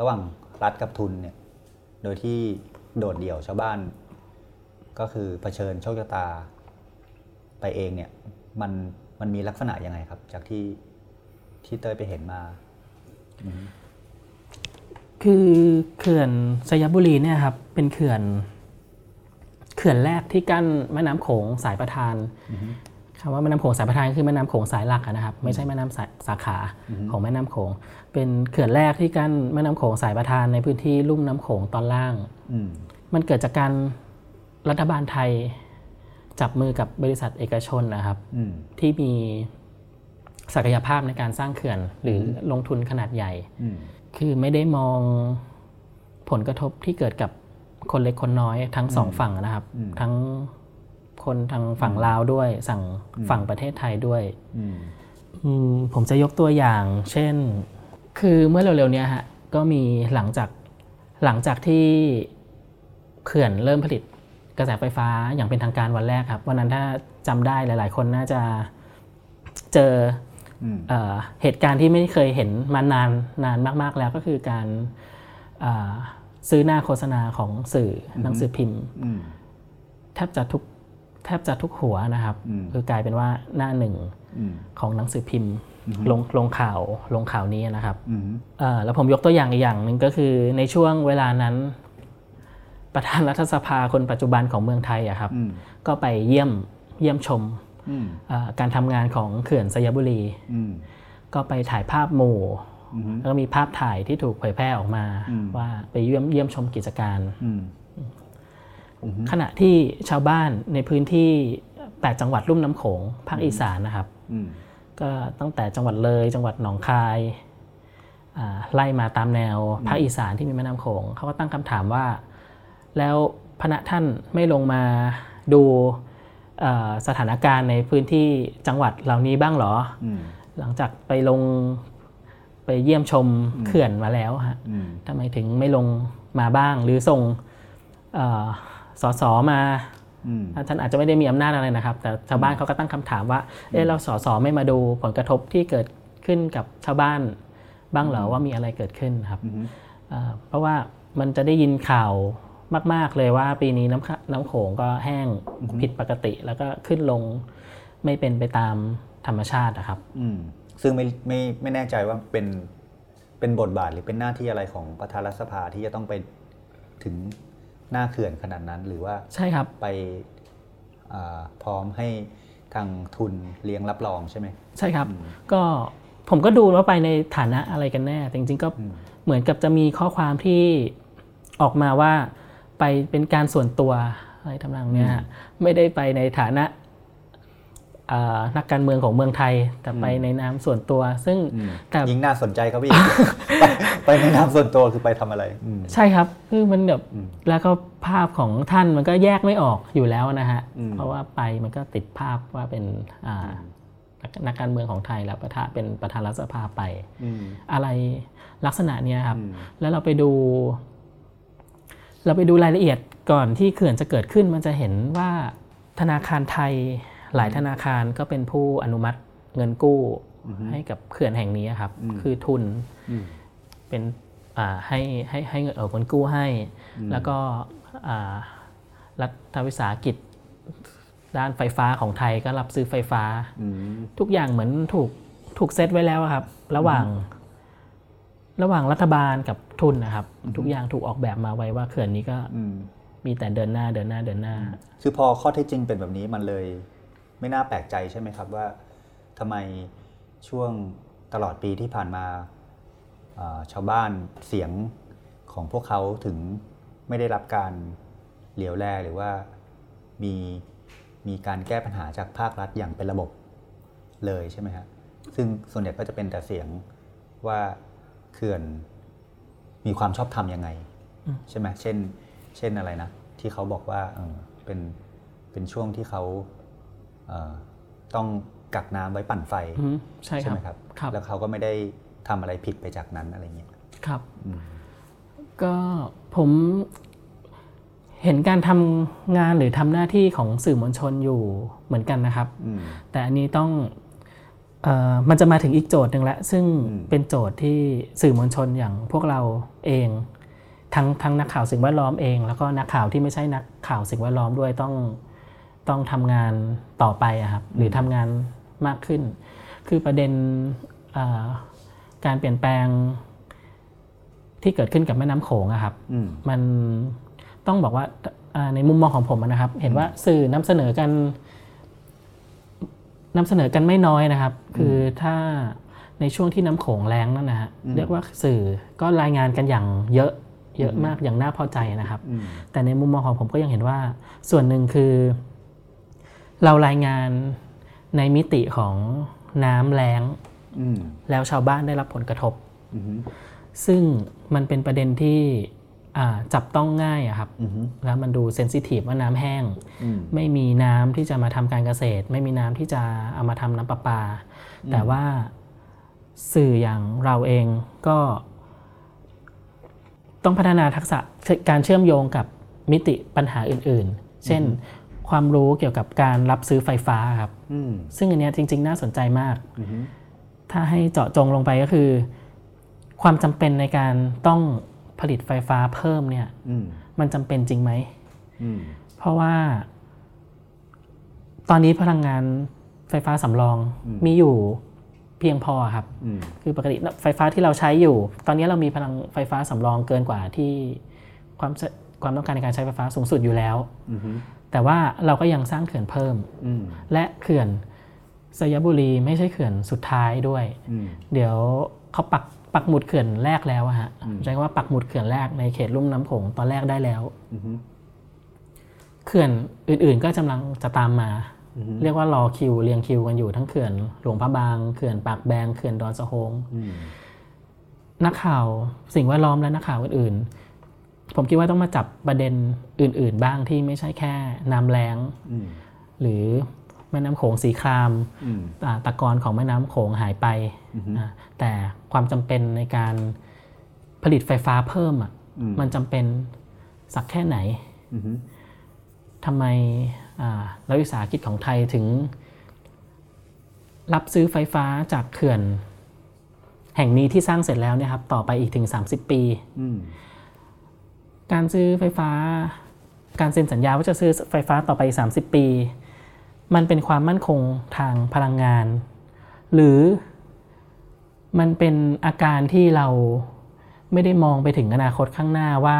ระหว่างรัฐกับทุนเนี่ยโดยที่โดดเดี่ยวชาวบ้านก็คือเผชิญโชคชะตาไปเองเนี่ยมันมีลักษณะยังไงครับจากที่เต้ยไปเห็นมาคือเขื่อนสยบุรีเนี่ยครับเป็นเขื่อนแรกที่กั้นแม่น้ำโขงสายประธานคำว่าแม่น้ำโขงสายประธานคือแม่น้ำโขงสายหลักนะครับไม่ใช่แม่น้ำสาขาของแม่น้ำโขงเป็นเขื่อนแรกที่กั้นแม่น้ำโขงสายประธานในพื้นที่ลุ่มน้ำโขงตอนล่างมันเกิดจากการรัฐบาลไทยจับมือกับบริษัทเอกชนนะครับที่มีศักยภาพในการสร้างเขื่อนหรือลงทุนขนาดใหญ่คือไม่ได้มองผลกระทบที่เกิดกับคนเล็กคนน้อยทั้งสองฝั่งนะครับทั้งคนทางฝั่งลาวด้วยฝั่งประเทศไทยด้วยผมจะยกตัวอย่างเช่นคือเมื่อเร็วๆนี้ฮะก็มีหลังจากที่เขื่อนเริ่มผลิตกระแสไฟฟ้าอย่างเป็นทางการวันแรกครับวันนั้นถ้าจำได้หลายๆคนน่าจะเจอเหตุการณ์ที่ไม่เคยเห็นมานานนานมากๆแล้วก็คือการซื้อหน้าโฆษณาของสื่อหนังสือพิมพ์แทบจะทุกหัวนะครับคือกลายเป็นว่าหน้าหนึ่งของหนังสือพิมพ์ลงข่าวนี้นะครับแล้วผมยกตัวอย่างอีกอย่างนึงก็คือในช่วงเวลานั้นประธานรัฐสภาคนปัจจุบันของเมืองไทยอะครับก็ไปเยี่ยมชมการทำงานของเขื่อนสยบุรีก็ไปถ่ายภาพหมู่แล้วก็มีภาพถ่ายที่ถูกเผยแพร่ออกมาว่าไปเยี่ยมชมกิจการขณะที่ชาวบ้านในพื้นที่8จังหวัดลุ่มน้ำโขงภาคอีสานนะครับก็ตั้งแต่จังหวัดเลยจังหวัดหนองคายไล่มาตามแนวภาคอีสานที่มีแม่น้ำโขงเขาก็ตั้งคำถามว่าแล้วพระท่านไม่ลงมาดูสถานการณ์ในพื้นที่จังหวัดเหล่านี้บ้างหรอหลังจากไปเยี่ยมชมเขื่อนมาแล้วฮะทำไมถึงไม่ลงมาบ้างหรือส่งสสมาท่านอาจจะไม่ได้มีอำนาจอะไรนะครับแต่ชาวบ้านเขาก็ตั้งคำถามว่าเออเราสสไม่มาดูผลกระทบที่เกิดขึ้นกับชาวบ้านบ้างหรอว่ามีอะไรเกิดขึ้นครับเพราะว่ามันจะได้ยินข่าวมากๆเลยว่าปีนี้น้ำโขงก็แห้งผิดปกติแล้วก็ขึ้นลงไม่เป็นไปตามธรรมชาตินะครับซึ่งไม่แน่ใจว่าเป็นบทบาทหรือเป็นหน้าที่อะไรของประธานรัฐสภาที่จะต้องไปถึงหน้าเขื่อนขนาดนั้นหรือว่าใช่ครับไปพร้อมให้ทางทุนเลี้ยงรับรองใช่ไหมใช่ครับก็ผมก็ดูว่าไปในฐานะอะไรกันแน่จริงๆก็เหมือนกับจะมีข้อความที่ ออกมาว่าไปเป็นการส่วนตัวอะไรทำนองนี้ฮะไม่ได้ไปในฐานะนักการเมืองของเมืองไทยแต่ไปในนามส่วนตัวซึ่งแต่ยิ่งน่าสนใจครับพี่ ไปในนามส่วนตัวคือไปทำอะไรใช่ครับคือมันแบบแล้วก็ภาพของท่านมันก็แยกไม่ออกอยู่แล้วนะฮะเพราะว่าไปมันก็ติดภาพว่าเป็นนักการเมืองของไทยแล้วเป็นประธานรัฐสภาไปอะไรลักษณะนี้ครับแล้วเราไปดูรายละเอียดก่อนที่เขื่อนจะเกิดขึ้นมันจะเห็นว่าธนาคารไทยหลายธนาคารก็เป็นผู้อนุมัติเงินกู้ให้กับเขื่อนแห่งนี้ครับคือทุนเป็นให้เงินเงินกู้ให้แล้วก็รัฐวิสาหกิจด้านไฟฟ้าของไทยก็รับซื้อไฟฟ้าทุกอย่างเหมือนถูกเซตไว้แล้วครับระหว่างรัฐบาลกับทุนนะครับทุกอย่างถูกออกแบบมาไว้ว่าเขื่อนนี้ก็มีแต่เดินหน้าคือพอข้อเท็จจริงเป็นแบบนี้มันเลยไม่น่าแปลกใจใช่ไหมครับว่าทำไมช่วงตลอดปีที่ผ่านมาชาวบ้านเสียงของพวกเขาถึงไม่ได้รับการเหลียวแลหรือว่ามีการแก้ปัญหาจากภาครัฐอย่างเป็นระบบเลยใช่ไหมครับซึ่งส่วนใหญ่ก็จะเป็นแต่เสียงว่าเขื่อนมีความชอบธรรมยังไงใช่ไหมเช่นอะไรนะที่เขาบอกว่าเป็นช่วงที่เขาต้องกักน้ำไว้ปั่นไฟใช่ไหมครับแล้วเขาก็ไม่ได้ทำอะไรผิดไปจากนั้นอะไรเงี้ยครับก็ผมเห็นการทำงานหรือทำหน้าที่ของสื่อมวลชนอยู่เหมือนกันนะครับแต่อันนี้ต้องมันจะมาถึงอีกโจทย์หนึ่งละซึ่งเป็นโจทย์ที่สื่อมวลชนอย่างพวกเราเองทั้งนักข่าวสิ่งแวดล้อมเองแล้วก็นักข่าวที่ไม่ใช่นักข่าวสิ่งแวดล้อมด้วยต้องทำงานต่อไปครับหรือทำงานมากขึ้นคือประเด็นการเปลี่ยนแปลงที่เกิดขึ้นกับแม่น้ำโขงครับมันต้องบอกว่าในมุมมองของผมนะครับเห็นว่าสื่อนำเสนอกันไม่น้อยนะครับคือถ้าในช่วงที่น้ำโขงแล้งนั่นนะฮะเรียกว่าสื่อก็รายงานกันอย่างเยอะมากอย่างน่าพอใจนะครับแต่ในมุมมองของผมก็ยังเห็นว่าส่วนหนึ่งคือเรารายงานในมิติของน้ำแล้งแล้วชาวบ้านได้รับผลกระทบซึ่งมันเป็นประเด็นที่จับต้องง่ายครับแล้วมันดูเซนซิทีฟว่าน้ำแห้งไม่มีน้ำที่จะมาทำการเกษตรไม่มีน้ำที่จะเอามาทำน้ำประปาแต่ว่าสื่ออย่างเราเองก็ต้องพัฒนาทักษะการเชื่อมโยงกับมิติปัญหาอื่นๆเช่นความรู้เกี่ยวกับการรับซื้อไฟฟ้าครับซึ่งอันนี้จริงๆน่าสนใจมากถ้าให้เจาะจงลงไปก็คือความจำเป็นในการต้องผลิตไฟฟ้าเพิ่มเนี่ยมันจำเป็นจริงไหมเพราะว่าตอนนี้พลังงานไฟฟ้าสำรองมีอยู่เพียงพอครับคือปกติไฟฟ้าที่เราใช้อยู่ตอนนี้เรามีพลังไฟฟ้าสำรองเกินกว่าที่ความต้องการในการใช้ไฟฟ้าสูงสุดอยู่แล้วแต่ว่าเราก็ยังสร้างเขื่อนเพิ่มและเขื่อนสยบุรีไม่ใช่เขื่อนสุดท้ายด้วยเดี๋ยวเขาปักหมุดเขื่อนแรกแล้วฮะแสดงว่าปักหมุดเขื่อนแรกในเขตลุ่มน้ำโขงตอนแรกได้แล้วเขื่อนอื่นๆก็กำลังจะตามมาเรียกว่ารอคิวเรียงคิวกันอยู่ทั้งเขื่อนหลวงพระบางเขื่อนปากแบงเขื่อนดอนสะโฮงนักข่าวสิ่งแวดล้อมและนักข่าวอื่นๆผมคิดว่าต้องมาจับประเด็นอื่นๆบ้างที่ไม่ใช่แค่น้ำแล้งหรือแม่น้ำโขงสีครามตะกอนของแม่น้ำโขงหายไปแต่ความจำเป็นในการผลิตไฟฟ้าเพิ่มมันจำเป็นสักแค่ไหนทำไมรัฐวิสาหกิจของไทยถึงรับซื้อไฟฟ้าจากเขื่อนแห่งนี้ที่สร้างเสร็จแล้วเนี่ยครับต่อไปอีกถึง30ปีการซื้อไฟฟ้าการเซ็นสัญญาว่าจะซื้อไฟฟ้าต่อไป30ปีมันเป็นความมั่นคงทางพลังงานหรือมันเป็นอาการที่เราไม่ได้มองไปถึงอนาคตข้างหน้าว่า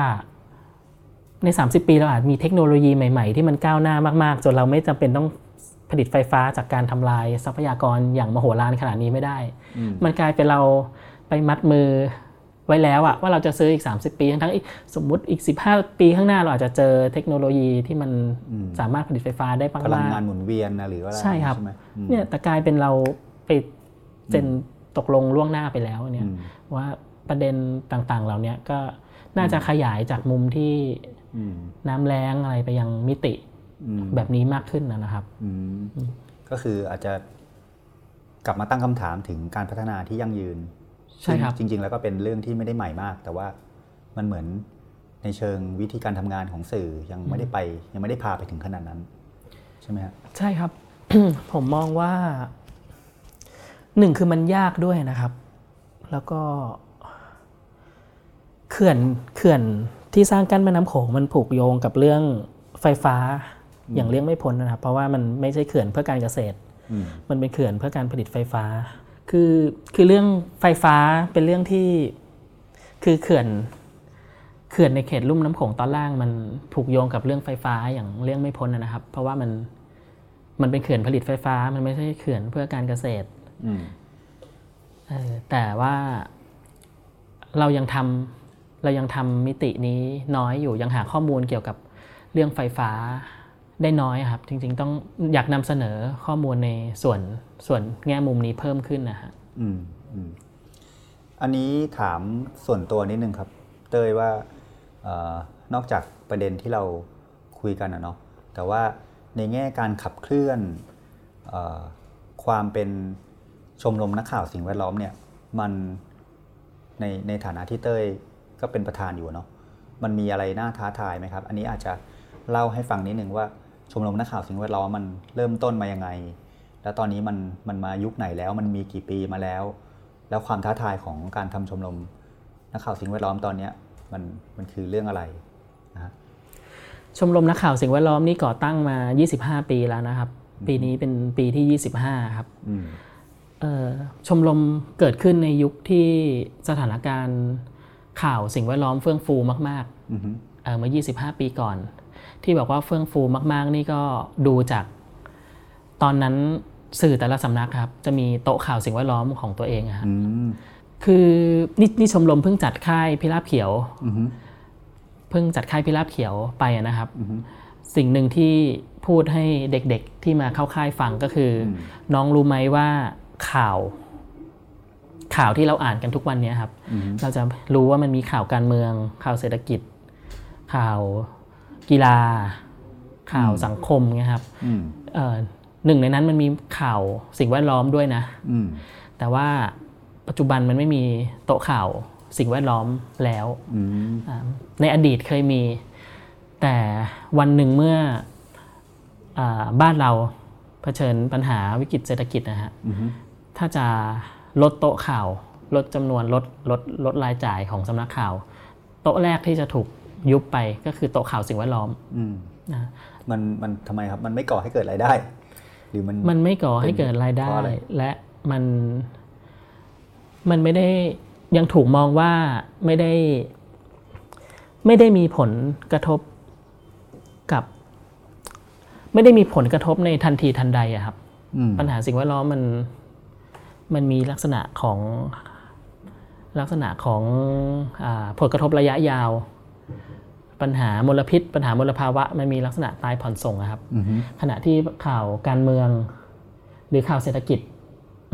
ใน30ปีเราอาจมีเทคโนโลยีใหม่ๆที่มันก้าวหน้ามากๆจนเราไม่จำเป็นต้องผลิตไฟฟ้าจากการทำลายทรัพยากรอย่างมโหฬารขนาดนี้ไม่ได้มันกลายเป็นเราไปมัดมือ ไว้แล้วอะว่าเราจะซื้ออีก30ปีทั้งสมมุติอีก15ปีข้างหน้าเราอาจจะเจอเทคโนโลยีที่มันสามารถผลิตไฟฟ้าได้มากพลังงานหมุนเวียนนะหรือว่าอะไรใช่ครับเนี่ยแต่กลายเป็นเราไปเซ็นตกลงล่วงหน้าไปแล้วเนี่ยว่าประเด็นต่างๆเหล่านี้ก็น่าจะขยายจากมุมที่น้ำแล้งอะไรไปยังมิติแบบนี้มากขึ้นนะครับก็คืออาจจะกลับมาตั้งคำถามถึงการพัฒนาที่ยั่งยืนใช่ครับจริงๆแล้วก็เป็นเรื่องที่ไม่ได้ใหม่มากแต่ว่ามันเหมือนในเชิงวิธีการทำงานของสื่อยังไม่ได้พาไปถึงขนาดนั้นใช่ไหมครับใช่ครับ ผมมองว่าหนึ่งคือมันยากด้วยนะครับแล้วก็เขื่อนที่สร้างกั้นแม่น้ำโขงมันผูกโยงกับเรื่องไฟฟ้าอย่างเลี่ยงไม่พ้นนะครับเพราะว่ามันไม่ใช่เขื่อนเพื่อการเกษตรมันเป็นเขื่อนเพื่อการผลิตไฟฟ้าคือเรื่องไฟฟ้าเป็นเรื่องที่คือเขื่อนในเขตลุ่มน้ำโขงตอนล่างมันผูกโยงกับเรื่องไฟฟ้าอย่างเลี่ยงไม่พ้นนะครับเพราะว่ามันเป็นเขื่อนผลิตไฟฟ้ามันไม่ใช่เขื่อนเพื่อการเกษตรแต่ว่าเรายังทำมิตินี้น้อยอยู่ยังหาข้อมูลเกี่ยวกับเรื่องไฟฟ้าได้น้อยครับจริงๆต้องอยากนำเสนอข้อมูลในส่วนแง่มุมนี้เพิ่มขึ้นนะฮะอันนี้ถามส่วนตัวนิดนึงครับเต้ยว่านอกจากประเด็นที่เราคุยกันนะเนาะแต่ว่าในแง่การขับเคลื่อนความเป็นชมรมนักข่าวสิ่งแวดล้อมเนี่ยมันในฐานะที่เต้ยก็เป็นประธานอยู่เนาะมันมีอะไรน่าท้าทายไหมครับอันนี้อาจจะเล่าให้ฟังนิดนึงว่าชมรมนักข่าวสิ่งแวดล้อมมันเริ่มต้นมายังไงแล้วตอนนี้มันมายุคไหนแล้วมันมีกี่ปีมาแล้วความท้าทายของการทำชมรมนักข่าวสิ่งแวดล้อมตอนนี้มันคือเรื่องอะไรนะชมรมนักข่าวสิ่งแวดล้อมนี่ก่อตั้งมา25ปีแล้วนะครับปีนี้เป็นปีที่25ครับชมรมเกิดขึ้นในยุคที่สถานการณ์ข่าวสิ่งแวดล้อมเฟื่องฟูมากๆเมื่อ25ปีก่อนที่บอกว่าเฟื่องฟูมากๆนี่ก็ดูจากตอนนั้นสื่อแต่ละสำนักครับจะมีโต๊ะข่าวสิ่งแวดล้อมของตัวเองครับคือนี่ชมรมเพิ่งจัดค่ายพิราบเขียวเพิ่งจัดค่ายพิราบเขียวไปนะครับสิ่งหนึ่งที่พูดให้เด็กๆที่มาเข้าค่ายฟังก็คือน้องรู้ไหมว่าข่าวที่เราอ่านกันทุกวันนี้ครับเราจะรู้ว่ามันมีข่าวการเมืองข่าวเศรษฐกิจข่าวกีฬาข่าวสังคมเงี้ยครับหนึ่งในนั้นมันมีข่าวสิ่งแวดล้อมด้วยนะแต่ว่าปัจจุบันมันไม่มีโต๊ะข่าวสิ่งแวดล้อมแล้วในอดีตเคยมีแต่วันหนึ่งเมื่อบ้านเราเผชิญปัญหาวิกฤตเศรษฐกิจนะฮะถ้าจะลดโต๊ะข่าวลดจำนวนลดรายจ่ายของสำนักข่าวโต๊ะแรกที่จะถูกยุบไปก็คือโต๊ะข่าวสิ่งแวดล้อมนะมันทำไมครับมันไม่ก่อให้เกิดรายได้หรือมันไม่ก่อให้เกิดรายได้และมันไม่ได้ยังถูกมองว่าไม่ได้มีผลกระทบกับไม่ได้มีผลกระทบในทันทีทันใดอะครับปัญหาสิ่งแวดล้อมมันมีลักษณะของผลกระทบระยะยาวปัญหามลพิษปัญหามลภาวะมันมีลักษณะตายผ่อนส่งครับขณะที่ข่าวการเมืองหรือข่าวเศรษฐกิจ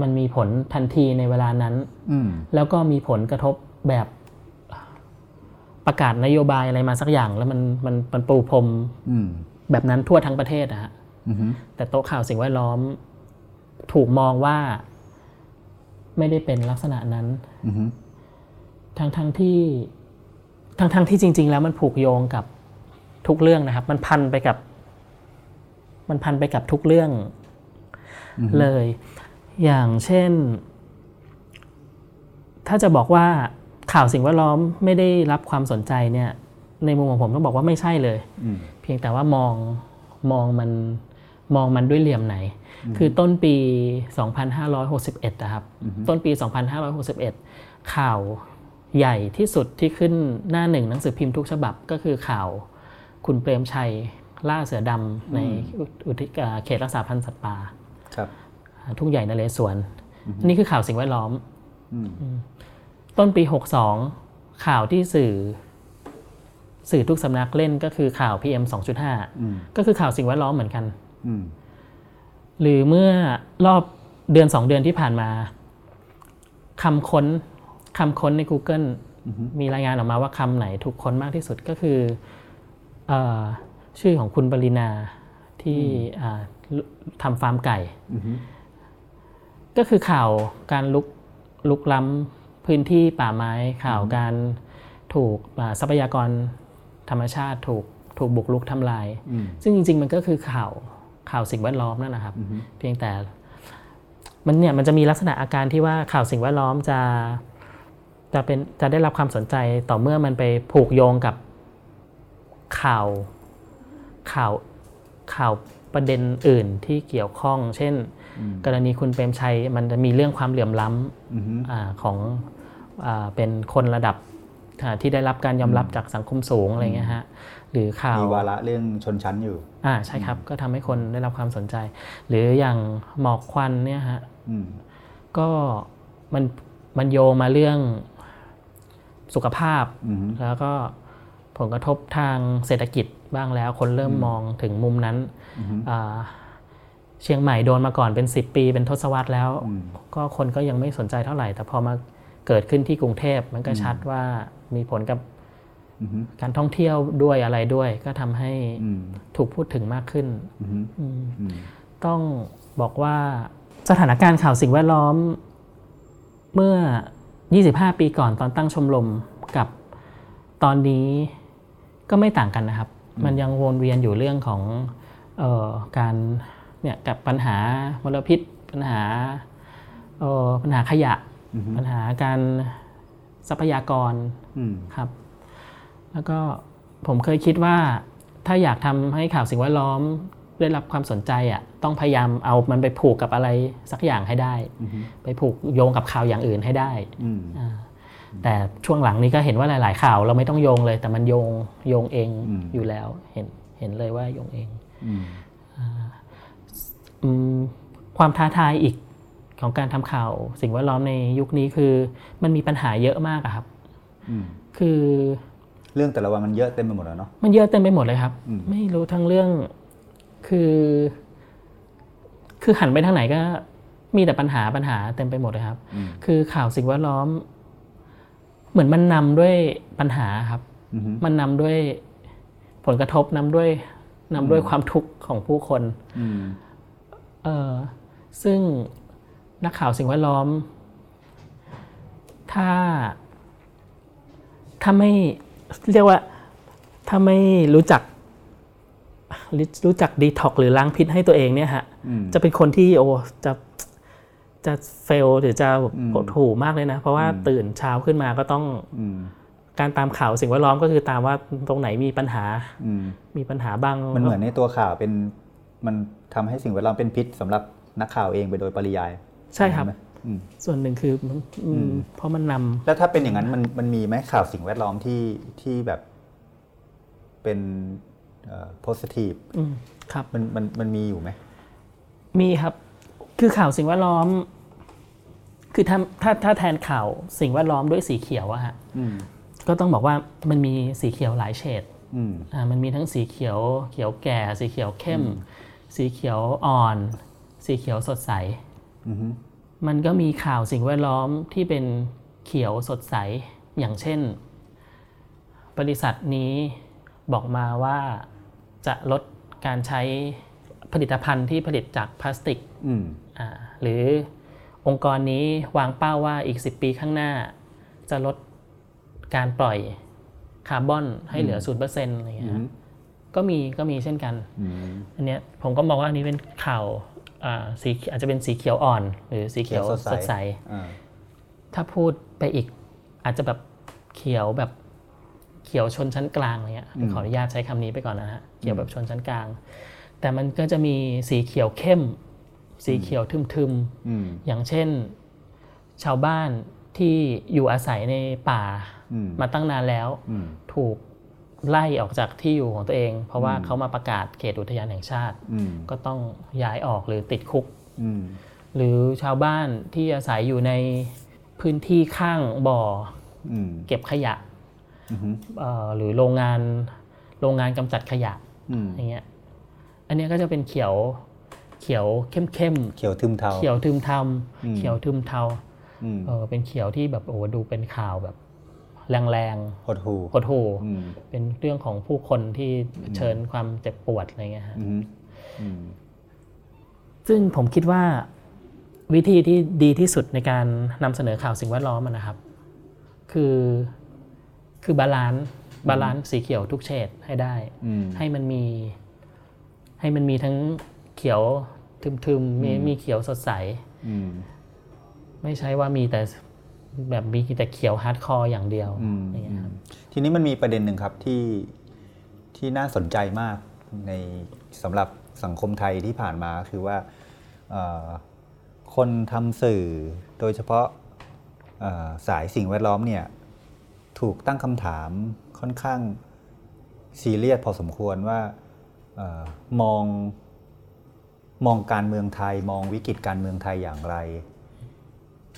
มันมีผลทันทีในเวลานั้นแล้วก็มีผลกระทบแบบประกาศนโยบายอะไรมาสักอย่างแล้วมันปูพรมแบบนั้นทั่วทั้งประเทศนะฮะแต่โต๊ะข่าวสิ่งแวดล้อมถูกมองว่าไม่ได้เป็นลักษณะนั้นทั้งที่จริงๆแล้วมันผูกโยงกับทุกเรื่องนะครับมันพันไปกับทุกเรื่องเลยอย่างเช่นถ้าจะบอกว่าข่าวสิ่งแวดล้อมไม่ได้รับความสนใจเนี่ยในมุมของผมต้องบอกว่าไม่ใช่เลยเพียงแต่ว่ามองมันด้วยเหลี่ยมไหนคือต้นปี2561นะครับต้นปี2561ข่าวใหญ่ที่สุดที่ขึ้นหน้าหนึ่งหนังสือพิมพ์ทุกฉบับก็คือข่าวคุณเปรมชัยล่าเสือดำในเขตรักษาพันธุ์สัตว์ป่าทุ่งใหญ่นเรศวรนี่คือข่าวสิ่งแวดล้อม ต้นปี62ข่าวที่สื่อทุกสำนักเล่นก็คือข่าว PM 2.5 ก็คือข่าวสิ่งแวดล้อมเหมือนกันหรือเมื่อรอบเดือน2เดือนที่ผ่านมาคำค้นใน Google มีรายงานออกมาว่าคำไหนถูกค้นมากที่สุดก็คือชื่อของคุณปรินาที่ทำฟาร์มไก่ก็คือข่าวการลุกล้ำพื้นที่ป่าไม้ข่าวการถูกทรัพยากรธรรมชาติถูกบุกรุกทำลายซึ่งจริงๆมันก็คือข่าวสิ่งแวดล้อมนั่นนะครับเพียงแต่มันจะมีลักษณะอาการที่ว่าข่าวสิ่งแวดล้อมจะได้รับความสนใจต่อเมื่อมันไปผูกโยงกับข่าวประเด็นอื่นที่เกี่ยวข้องเช่นกรณีคุณเปรมชัยมันจะมีเรื่องความเหลื่อมล้ำของเป็นคนระดับที่ได้รับการยอมรับจากสังคมสูงอะไรเงี้ยฮะหรือข่าวมีวาระเรื่องชนชั้นอยู่ใช่ครับก็ทำให้คนได้รับความสนใจหรืออย่างหมอกควันเนี่ยฮะก็มันโยงมาเรื่องสุขภาพแล้วก็ผลกระทบทางเศรษฐกิจบ้างแล้วคนเริ่มมองถึงมุมนั้นเชียงใหม่โดนมาก่อนเป็น10ปีเป็นทศวรรษแล้วก็คนก็ยังไม่สนใจเท่าไหร่แต่พอมาเกิดขึ้นที่กรุงเทพมันก็ชัดว่ามีผลกับการท่องเที่ยวด้วยอะไรด้วยก็ทำให้ถูกพูดถึงมากขึ้นต้องบอกว่าสถานการณ์ข่าวสิ่งแวดล้อมเมื่อ25ปีก่อนตอนตั้งชมรมกับตอนนี้ก็ไม่ต่างกันนะครับมันยังวนเวียนอยู่เรื่องของการเนี่ยกับปัญหามลพิษปัญหาขยะปัญหาการทรัพยากรครับแล้วก็ผมเคยคิดว่าถ้าอยากทำให้ข่าวสิ่งแวดล้อมได้รับความสนใจอ่ะต้องพยายามเอามันไปผูกกับอะไรสักอย่างให้ได้ไปผูกโยงกับข่าวอย่างอื่นให้ได้แต่ช่วงหลังนี้ก็เห็นว่าหลายๆข่าวเราไม่ต้องโยงเลยแต่มันโยงเองอยู่แล้วเห็นเลยว่าโยงเองความท้าทายอีกของการทำข่าวสิ่งแวดล้อมในยุคนี้คือมันมีปัญหาเยอะมากครับคือเรื่องแต่ละวันมันเยอะเต็มไปหมดแล้วเนาะมันเยอะเต็มไปหมดเลยครับไม่รู้ทั้งเรื่องคือหันไปทางไหนก็มีแต่ปัญหาเต็มไปหมดเลยครับคือข่าวสิ่งแวดล้อมเหมือนมันนำด้วยปัญหาครับมันนำด้วยผลกระทบนำด้วยความทุกข์ของผู้คนซึ่งนักข่าวสิ่งแวดล้อมถ้าไม่เรียกว่าถ้าไม่รู้จักดีท็อกหรือล้างพิษให้ตัวเองเนี่ยฮะจะเป็นคนที่จะเฟลหรือจะโหดหู่มากเลยนะเพราะว่าตื่นเช้าขึ้นมาก็ต้องการตามข่าวสิ่งแวดล้อมก็คือตามว่าตรงไหนมีปัญหาบ้างมันเหมือนในตัวข่าวเป็นมันทำให้สิ่งแวดล้อมเป็นพิษสำหรับนักข่าวเองไปโดยปริยายใช่ครับส่วนหนึ่งคือเพราะมันนำแล้วถ้าเป็นอย่างนั้นมันมีไหมข่าวสิ่งแวดล้อมที่แบบเป็นpositive ครับมันมีอยู่ไหมมีครับคือข่าวสิ่งแวดล้อมคือถ้าแทนข่าวสิ่งแวดล้อมด้วยสีเขียวอะฮะก็ต้องบอกว่ามันมีสีเขียวหลายเฉดมันมีทั้งสีเขียวแก่สีเขียวเข้มสีเขียวอ่อนสีเขียวสดใสมันก็มีข่าวสิ่งแวดล้อมที่เป็นเขียวสดใสอย่างเช่นบริษัทนี้บอกมาว่าจะลดการใช้ผลิตภัณฑ์ที่ผลิตจากพลาสติกหรือองค์กรนี้วางเป้าว่าอีก10ปีข้างหน้าจะลดการปล่อยคาร์บอนให้เหลือ 0% อะไรอย่างเงี้ยก็มีเช่นกันอันเนี้ยผมก็บอกว่าอันนี้เป็นข่าวสีอาจจะเป็นสีเขียวอ่อนหรือสีเขียวสดใสถ้าพูดไปอีกอาจจะแบบเขียวแบบเขียวชนชั้นกลางอะไรเงี้ยขออนุญาตใช้คำนี้ไปก่อนนะฮะเขียวแบบชนชั้นกลางแต่มันก็จะมีสีเขียวเข้มสีเขียวทึมๆอย่างเช่นชาวบ้านที่อยู่อาศัยในป่ามาตั้งนานแล้วถูกไล่ออกจากที่อยู่ของตัวเองเพราะว่าเขามาประกาศเขตอุทยานแห่งชาติก็ต้องย้ายออกหรือติดคุกหรือชาวบ้านที่อาศัยอยู่ใน พื้นที่ข้างบ่อเก็บขยะหรือโรงงานกำจัดขยะอย่างเงี้ยอันนี้ก็จะเป็นเขียวเข้มเขียวทึมเทาเขียวทึมเทาเป็นเขียวที่แบบโอ้ดูเป็นข่าวแบบแรงหดหู่เป็นเรื่องของผู้คนที่เผชิญความเจ็บปวดอะไรเงี้ยฮะซึ่งผมคิดว่าวิธีที่ดีที่สุดในการนำเสนอข่าวสิ่งแวดล้อมนะครับคือบาลานซ์สีเขียวทุกเฉดให้ได้ให้มันมีทั้งเขียวทึมๆมีเขียวสดใสไม่ใช่ว่ามีแต่แบบมีแต่เขียวฮาร์ดคอร์อย่างเดียวอย่างเงี้ยครับทีนี้มันมีประเด็นหนึ่งครับที่น่าสนใจมากในสำหรับสังคมไทยที่ผ่านมาคือว่าคนทำสื่อโดยเฉพาะสายสิ่งแวดล้อมเนี่ยถูกตั้งคำถามค่อนข้างซีเรียสพอสมควรว่ามองการเมืองไทยมองวิกฤตการเมืองไทยอย่างไร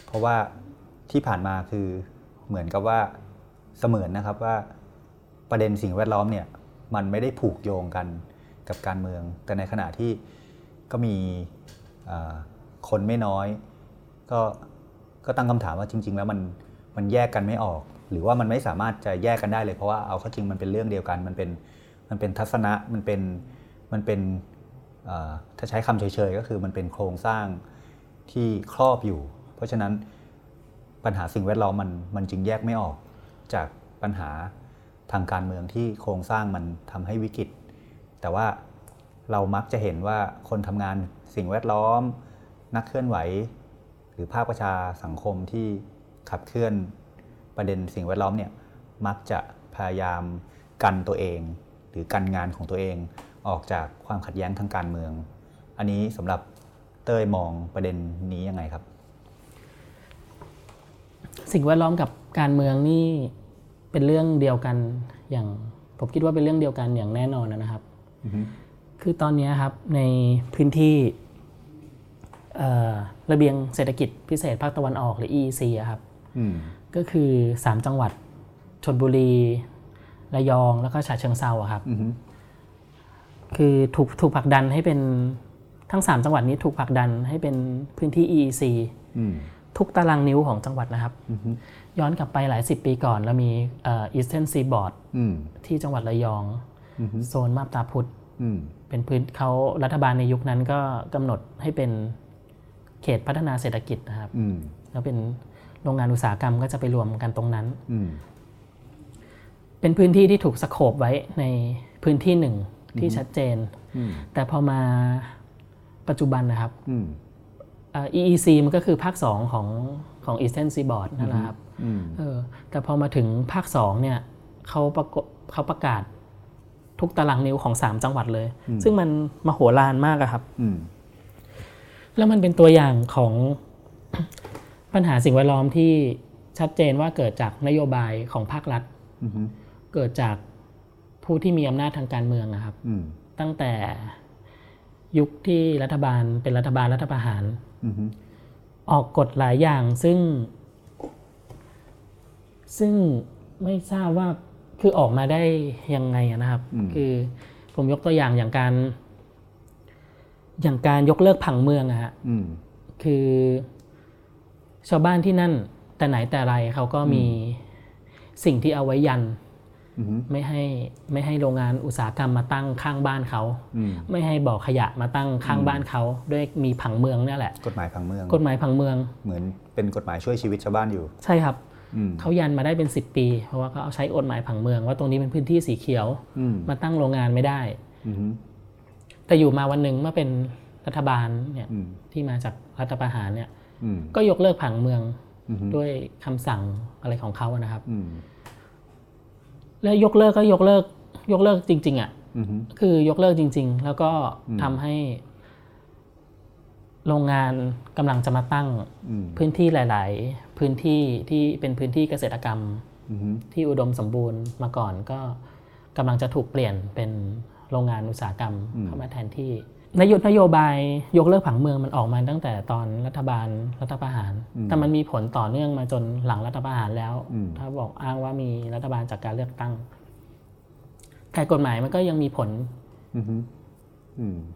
เพราะว่าที่ผ่านมาคือเหมือนกับว่าเสมือนนะครับว่าประเด็นสิ่งแวดล้อมเนี่ยมันไม่ได้ผูกโยงกันกับการเมืองแต่ในขณะที่ก็มีคนไม่น้อยก็ตั้งคำถามว่าจริงๆแล้วมันแยกกันไม่ออกหรือว่ามันไม่สามารถจะแยกกันได้เลยเพราะว่าเอาเข้าจริงมันเป็นเรื่องเดียวกันมันเป็นทัศนะมันเป็นถ้าใช้คำเฉยๆก็คือมันเป็นโครงสร้างที่ครอบอยู่เพราะฉะนั้นปัญหาสิ่งแวดล้อมมันจึงแยกไม่ออกจากปัญหาทางการเมืองที่โครงสร้างมันทำให้วิกฤตแต่ว่าเรามักจะเห็นว่าคนทำงานสิ่งแวดล้อมนักเคลื่อนไหวหรือภาคประชาสังคมที่ขับเคลื่อนประเด็นสิ่งแวดล้อมเนี่ยมักจะพยายามกันตัวเองหรือกันงานของตัวเองออกจากความขัดแย้งทางการเมืองอันนี้สำหรับเต้ยมองประเด็นนี้ยังไงครับสิ่งแวดล้อมกับการเมืองนี่เป็นเรื่องเดียวกันอย่างผมคิดว่าเป็นเรื่องเดียวกันอย่างแน่นอนนะครับ mm-hmm. คือตอนนี้ครับในพื้นที่ระเบียงเศรษฐกิจพิเศษภาคตะวันออกหรือ EEC ครับ mm-hmm. ก็คือ3จังหวัดชลบุรีระยองแล้วก็ฉะเชิงเทราครับ mm-hmm. คือถูกผลักดันให้เป็นทั้ง3จังหวัดนี้ถูกผลักดันให้เป็นพื้นที่ EEC mm-hmm.ทุกตารางนิ้วของจังหวัดนะครับย้อนกลับไปหลายสิบปีก่อนเรามี Eastern seaboard ที่จังหวัดระยองโซนมาบตาพุธเป็นพื้นเขารัฐบาลในยุคนั้นก็กำหนดให้เป็นเขตพัฒนาเศรษฐกิจนะครับแล้วเป็นโรงงานอุตสาหกรรมก็จะไปรวมกันตรงนั้นเป็นพื้นที่ที่ถูกสโคปไว้ในพื้นที่หนึ่งที่ชัดเจนแต่พอมาปัจจุบันนะครับEEC มันก็คือภาค2ของ Eastern Seaboard นั่นแหละครับแต่พอมาถึงภาค2เนี่ยเขาประกาศทุกตารางนิ้วของ3จังหวัดเลยซึ่งมันมโหฬารมากอะครับแล้วมันเป็นตัวอย่างของปัญหาสิ่งแวดล้อมที่ชัดเจนว่าเกิดจากนโยบายของภาครัฐเกิดจากผู้ที่มีอำนาจทางการเมืองนะครับตั้งแต่ยุคที่รัฐบาลเป็นรัฐบาลรัฐประหารออกกฎหลายอย่างซึ่งไม่ทราบว่าคือออกมาได้ยังไงนะครับคือผมยกตัวอย่างอย่างการยกเลิกผังเมืองอะฮะคือชาวบ้านที่นั่นแต่ไหนแต่ไรเขาก็มีสิ่งที่เอาไว้ยันไม่ให้โรงงานอุตสาหกรรมมาตั้งข้างบ้านเขาไม่ให้บ่อขยะมาตั้งข้างบ้านเขาด้วยมีผังเมืองนี่แหละกฎหมายผังเมืองเหมือนเป็นกฎหมายช่วยชีวิตชาวบ้านอยู่ใช่ครับเขายันมาได้เป็น10ปีเพราะว่าเขาเอาใช้กฎหมายผังเมืองว่าตรงนี้เป็นพื้นที่สีเขียวมาตั้งโรงงานไม่ได้แต่อยู่มาวันนึงเมื่อเป็นรัฐบาลเนี่ยที่มาจากรัฐประหารเนี่ยก็ยกเลิกผังเมืองด้วยคำสั่งอะไรของเขานะครับแล้วยกเลิกจริงๆอ่ะคือยกเลิกจริงๆแล้วก็ทำให้โรงงานกำลังจะมาตั้งพื้นที่หลายๆพื้นที่ที่เป็นพื้นที่เกษตรกรรมที่อุดมสมบูรณ์มาก่อนก็กำลังจะถูกเปลี่ยนเป็นโรงงานอุตสาหกรรมเข้ามาแทนที่ นโยบายยกเลิกผังเมืองมันออกมาตั้งแต่ตอนรัฐประหารแต่มันมีผลต่อเนื่องมาจนหลังรัฐประหารแล้วถ้าบอกอ้างว่ามีรัฐบาลจากการเลือกตั้งแต่กฎหมายมันก็ยังมีผล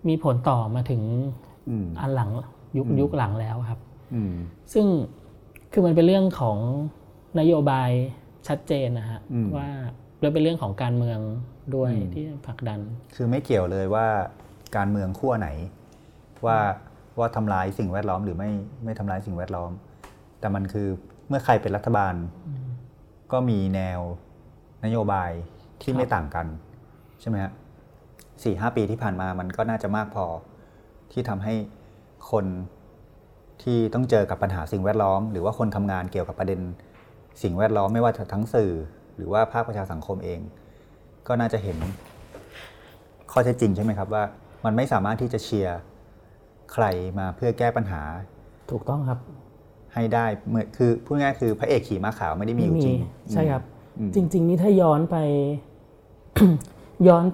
มีผลต่อมาถึงอันหลังยุคหลังแล้วครับซึ่งคือมันเป็นเรื่องของนโยบายชัดเจนนะฮะว่าแล้วเป็นเรื่องของการเมืองด้วยที่ผลักดันคือไม่เกี่ยวเลยว่าการเมืองขั้วไหนว่าทำลายสิ่งแวดล้อมหรือไม่ทำลายสิ่งแวดล้อมแต่มันคือเมื่อใครเป็นรัฐบาลก็มีแนวนโยบายที่ไม่ต่างกันใช่ไหมฮะ 4-5 ปีที่ผ่านมามันก็น่าจะมากพอที่ทำให้คนที่ต้องเจอกับปัญหาสิ่งแวดล้อมหรือว่าคนทำงานเกี่ยวกับประเด็นสิ่งแวดล้อมไม่ว่าทั้งสื่อหรือว่าภาคประชาสังคมเองก็น่าจะเห็นข้อเท็จจริงใช่ไหมครับว่ามันไม่สามารถที่จะเชียร์ใครมาเพื่อแก้ปัญหาถูกต้องครับให้ได้คือพูดง่ายคือพระเอกขี่ม้าขาวไม่ได้มีอยู่จริงใช่ครับจริงๆนี่ถ้าย้อนไ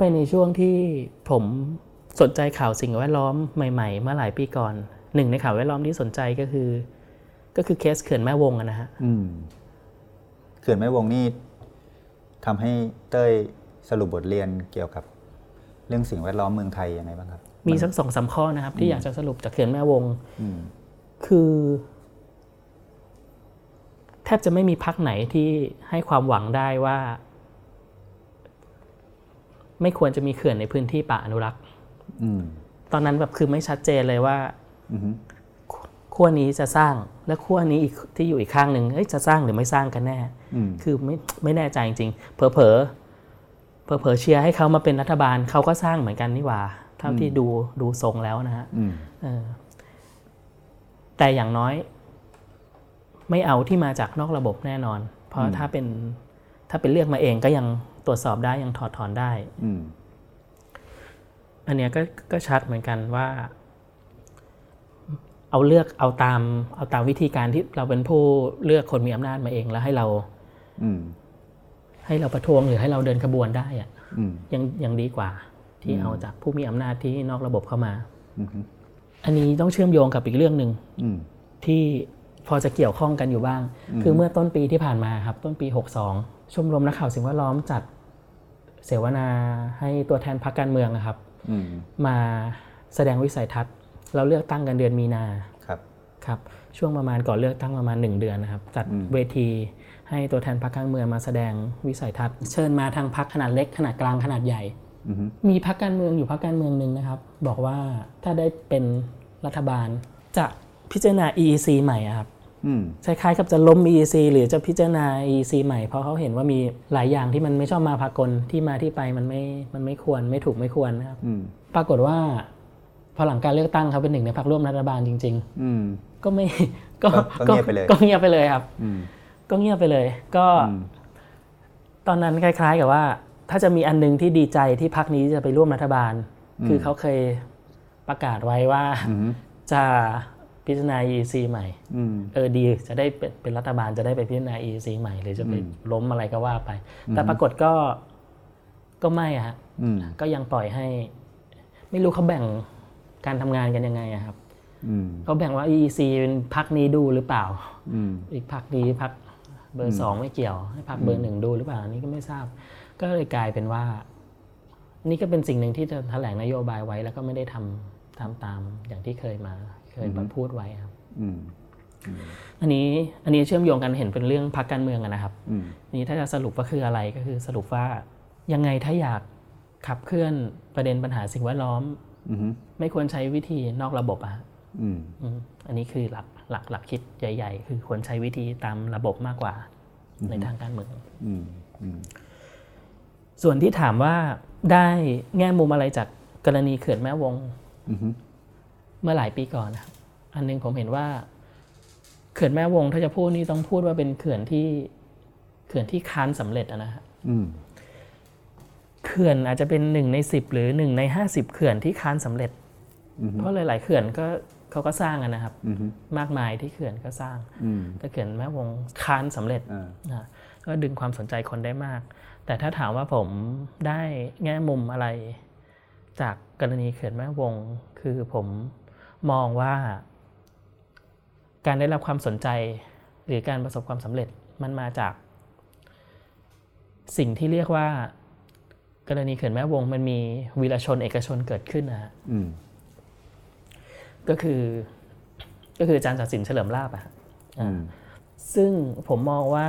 ป ในช่วงที่ผมสนใจข่าวสิ่งแวดล้อมใหม่ๆเมื่อหลายปีก่อนหนึ่งในข่าวแวดล้อมที่สนใจก็คือเคสเขื่อนแม่วงนะฮะเขื่อนแม่วงนี่ทำให้เต้ยสรุปบทเรียนเกี่ยวกับเรื่องสิ่งแวดล้อมเมืองไทยยังไงบ้างครับมีสัก 2-3 ข้อนะครับที่อยากจะสรุปจากเขื่อนแม่วงคือแทบจะไม่มีพรรคไหนที่ให้ความหวังได้ว่าไม่ควรจะมีเขื่อนในพื้นที่ป่าอนุรักษ์ตอนนั้นแบบคือไม่ชัดเจนเลยว่าขั้วนี้จะสร้างและขั้วนี้อีกที่อยู่อีกข้างหนึ่งจะสร้างหรือไม่สร้างกันแน่คือไม่แน่ใจจริงๆเผลอเชียร์ให้เขามาเป็นรัฐบาลเขาก็สร้างเหมือนกันนี่หว่าเท่าที่ดูทรงแล้วนะฮะแต่อย่างน้อยไม่เอาที่มาจากนอกระบบแน่นอนเพราะถ้าเป็นเลือกมาเองก็ยังตรวจสอบได้ยังถอดถอนได้อันเนี้ยก็ชัดเหมือนกันว่าเอาตามวิธีการที่เราเป็นผู้เลือกคนมีอำนาจมาเองแล้วให้เราประท้วงหรือให้เราเดินขบวนได้อ่ะยังดีกว่าที่เอาจากผู้มีอำนาจที่นอกระบบเข้ามาอันนี้ต้องเชื่อมโยงกับอีกเรื่องนึงที่พอจะเกี่ยวข้องกันอยู่บ้างคือเมื่อต้นปีที่ผ่านมาครับต้นปี62ชมรมนักข่าวสิ่งแวดล้อมจัดเสวนาให้ตัวแทนพรรคการเมืองนะครับมาแสดงวิสัยทัศน์เราเลือกตั้งกันเดือนมีนาครับช่วงประมาณก่อนเลือกตั้งประมาณ1เดือนนะครับจัดเวทีให้ตัวแทนพรรคการเมืองมาแสดงวิสัยทัศน์เชิญมาทางพรรคขนาดเล็กขนาดกลางขนาดใหญ่มีพรรคการเมืองอยู่พรรคการเมืองนึงนะครับบอกว่าถ้าได้เป็นรัฐบาลจะพิจารณา EEC ใหม่ครับคล้ายๆกับจะล้ม EEC หรือจะพิจารณา EEC ใหม่เพราะเขาเห็นว่ามีหลายอย่างที่มันไม่ชอบมาพากลที่มาที่ไปมันไม่ควรไม่ถูกไม่ควรนะครับปรากฏว่าพอหลังการเลือกตั้งเขาเป็นหนึ่งในพรรคร่วมรัฐบาลจริงๆก็เงียบไปเลยครับก็เงียบไปเลยก็ตอนนั้นคล้ายๆกับว่าถ้าจะมีอันนึงที่ดีใจที่พรรคนี้จะไปร่วมรัฐบาลคือเขาเคยประกาศไว้ว่าจะพิจารณา EEC ใหม่ดีจะได้เป็นรัฐบาลจะได้ไปพิจารณา EEC ใหม่หรือจะไปล้มอะไรก็ว่าไปแต่ปรากฏก็ไม่ฮะก็ยังปล่อยให้ไม่รู้เขาแบ่งการทำงานกันยังไงครับเขาแบ่งว่า EEC เป็นพรรคนี้ดูหรือเปล่าอีกพรรคนี้พรรคเบอร์2ไม่เกี่ยวให้พรรคเบอร์1ดูหรือเปล่าอันนี้ก็ไม่ทราบก็เลยกลายเป็นว่านี่ก็เป็นสิ่งหนึ่งที่จะแถลงนโยบายไว้แล้วก็ไม่ได้ทำตามอย่างที่เคยพูดไว้ครับอันนี้เชื่อมโยงกันเห็นเป็นเรื่องพรรคการเมืองนะครับนี่ถ้าจะสรุปว่าคืออะไรก็คือสรุปว่ายังไงถ้าอยากขับเคลื่อนประเด็นปัญหาสิ่งแวดล้อมไม่ควรใช้วิธีนอกระบบอ่ะอันนี้คือหลักคิดใหญ่ๆคือควรใช้วิธีตามระบบมากกว่าในทางการเมืองส่วนที่ถามว่าได้แง่มุมอะไรจากกรณีเขื่อนแม่วงเมื่อหลายปีก่อนนะครับอันนึงผมเห็นว่าเขื่อนแม่วงถ้าจะพูดนี่ต้องพูดว่าเป็นเขื่อนที่ค้านสำเร็จนะฮะเขื่อนอาจจะเป็น1ใน10หรือ1ใน50เขื่อนที่ค้านสำเร็จเพราะหลายๆเขื่อนก็เขาก็สร้างกันนะครับมากมายที่เขื่อนก็สร้างแต่เขื่อนแม่วงค้านสำเร็จนะก็ดึงความสนใจคนได้มากแต่ถ้าถามว่าผมได้แง่มุมอะไร จากกรณีเขื่อนแม่วงคือผมมองว่าการได้รับความสนใจหรือการประสบความสำเร็จมันมาจากสิ่งที่เรียกว่ากรณีเขื่อนแม่วงมันมีวีรชนเอกชนเกิดขึ้นนะฮะก็คืออาจารย์ศักดิ์สินเฉลิมลาภอะซึ่งผมมองว่า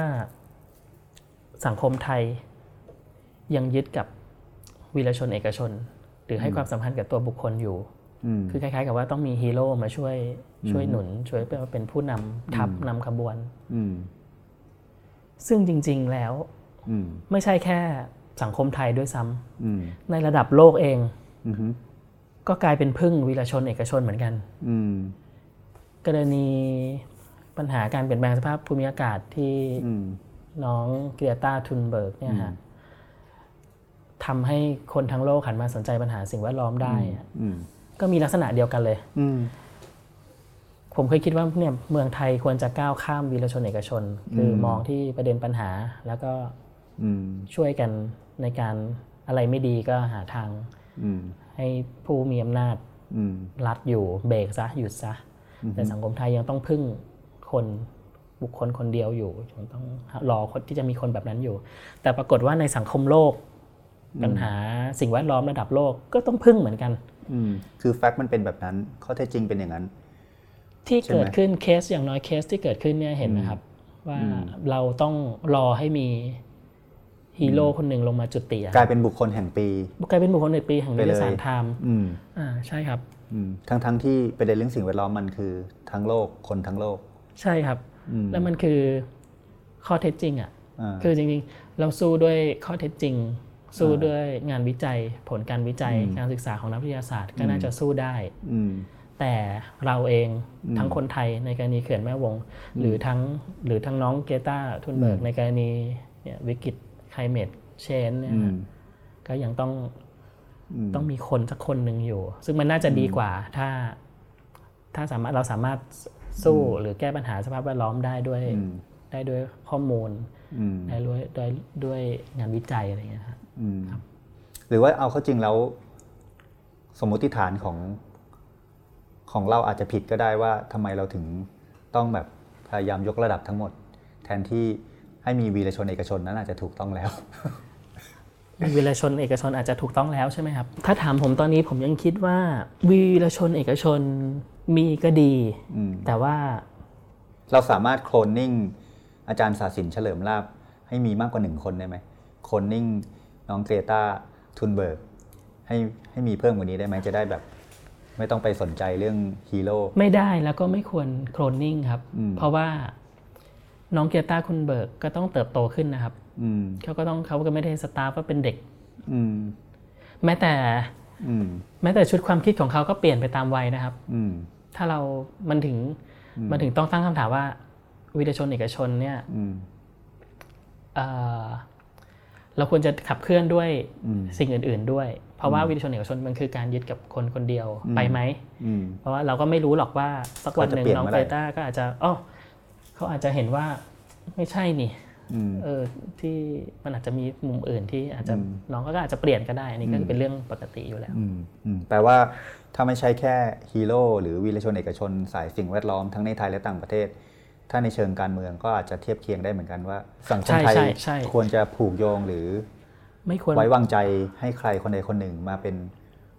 สังคมไทยยังยึดกับวีรชนเอกชนหรือให้ความสำคัญกับตัวบุคคลอยู่คือคล้ายๆกับว่าต้องมีฮีโร่มาช่วยหนุนช่วยเป็นผู้นำทัพนำขบวนซึ่งจริงๆแล้วไม่ใช่แค่สังคมไทยด้วยซ้ำในระดับโลกเองก็กลายเป็นพึ่งวีรชนเอกชนเหมือนกันกรณีปัญหาการเปลี่ยนแปลงสภาพภูมิอากาศที่น้องเกรตาทุนเบิร์กเนี่ยฮะทำให้คนทั้งโลกหันมาสนใจปัญหาสิ่งแวดล้อมได้ก็มีลักษณะเดียวกันเลยผมเคยคิดว่าเนี่ยเมืองไทยควรจะก้าวข้ามวีรชนเอกชนคือมองที่ประเด็นปัญหาแล้วก็ช่วยกันในการอะไรไม่ดีก็หาทางให้ผู้มีอำนาจรัดอยู่เบรกซะหยุดซะแต่สังคมไทยยังต้องพึ่งคนบุคคลคนเดียวอยู่ยังต้องรอคนที่จะมีคนแบบนั้นอยู่แต่ปรากฏว่าในสังคมโลกปัญหาสิ่งแวดล้อมระดับโลกก็ต้องพึ่งเหมือนกันคือแฟกต์มันเป็นแบบนั้นข้อเท็จจริงเป็นอย่างนั้นที่เกิดขึ้นเคสอย่างน้อยเคสที่เกิดขึ้นเนี่ยเห็นนะครับว่าเราต้องรอให้มีฮีโร่คนหนึ่งลงมาจุติกลายเป็นบุคคลแห่งปีกลายเป็นบุคคลแห่งปีแห่งนิตยสารไทม์ใช่ครับทั้งที่ประเด็นเรื่องสิ่งแวดล้อมมันคือทั้งโลกคนทั้งโลกใช่ครับแล้วมันคือข้อเท็จจริงอ่ะคือจริงๆเราสู้ด้วยข้อเท็จจริงสู้ด้วยงานวิจัยผลการวิจัยการศึกษาของนักวิทยาศาสตร์ก็น่าจะสู้ได้แต่เราเองทั้งคนไทยในกรณีเขื่อนแม่วงหรือทั้งน้องเกต้าทุนเบิร์กในกรณีเนี่ยวิกฤตclimate change เนี่ยก็ยังต้องมีคนสักคนหนึ่งอยู่ซึ่งมันน่าจะดีกว่าถ้าเราสามารถสู้หรือแก้ปัญหาสภาพแวดล้อมได้ด้วยข้อมูลได้ด้วยงานวิจัยอะไรอย่างเงี้ยครับหรือว่าเอาเข้าจริงแล้วสมมติฐานของเราอาจจะผิดก็ได้ว่าทำไมเราถึงต้องแบบพยายามยกระดับทั้งหมดแทนที่ให้มีวีรชนเอกชนนั้นอาจจะถูกต้องแล้ววีรชนเอกชนอาจจะถูกต้องแล้วใช่ไหมครับถ้าถามผมตอนนี้ผมยังคิดว่าวีรชนเอกชนมีก็ดีแต่ว่าเราสามารถโคลนนิ่งอาจารย์ศาสินเฉลิมลาภให้มีมากกว่า1คนได้ไหมโคลนนิ่งน้องเกรตาทุนเบิร์กให้มีเพิ่มกว่านี้ได้ไหมจะได้แบบไม่ต้องไปสนใจเรื่องฮีโร่ไม่ได้แล้วก็ไม่ควรโคลนนิ่งครับเพราะว่าน้องเกียร์ต้าคุณเบิร์กก็ต้องเติบโตขึ้นนะครับเขาก็ไม่ได้สตาร์ฟว่าเป็นเด็กแม้แต่ชุดความคิดของเขาก็เปลี่ยนไปตามวัยนะครับถ้าเรามันถึงต้องตั้งคำถามว่าวีรชนเอกชนเนี่ยเราควรจะขับเคลื่อนด้วยสิ่งอื่นๆด้วยเพราะว่าวีรชนเอกชนมันคือการยึดกับคนคนเดียวไปไหมเพราะว่าเราก็ไม่รู้หรอกว่าสักวันหนึ่งน้องเกียร์ต้าก็อาจจะเขาอาจจะเห็นว่าไม่ใช่นี่ที่มันอาจจะมีมุมอื่นที่อาจจะน้องก็อาจจะเปลี่ยนก็ได้อันนี้ก็เป็นเรื่องปกติอยู่แล้วแปลว่าถ้าไม่ใช่แค่ฮีโร่หรือวีรชนเอกชนสายสิ่งแวดล้อมทั้งในไทยและต่างประเทศถ้าในเชิงการเมืองก็อาจจะเทียบเคียงได้เหมือนกันว่าสังคมไทยควรจะผูกโยงหรือไม่ควรไว้วางใจให้ใครคนใดคนหนึ่งมาเป็น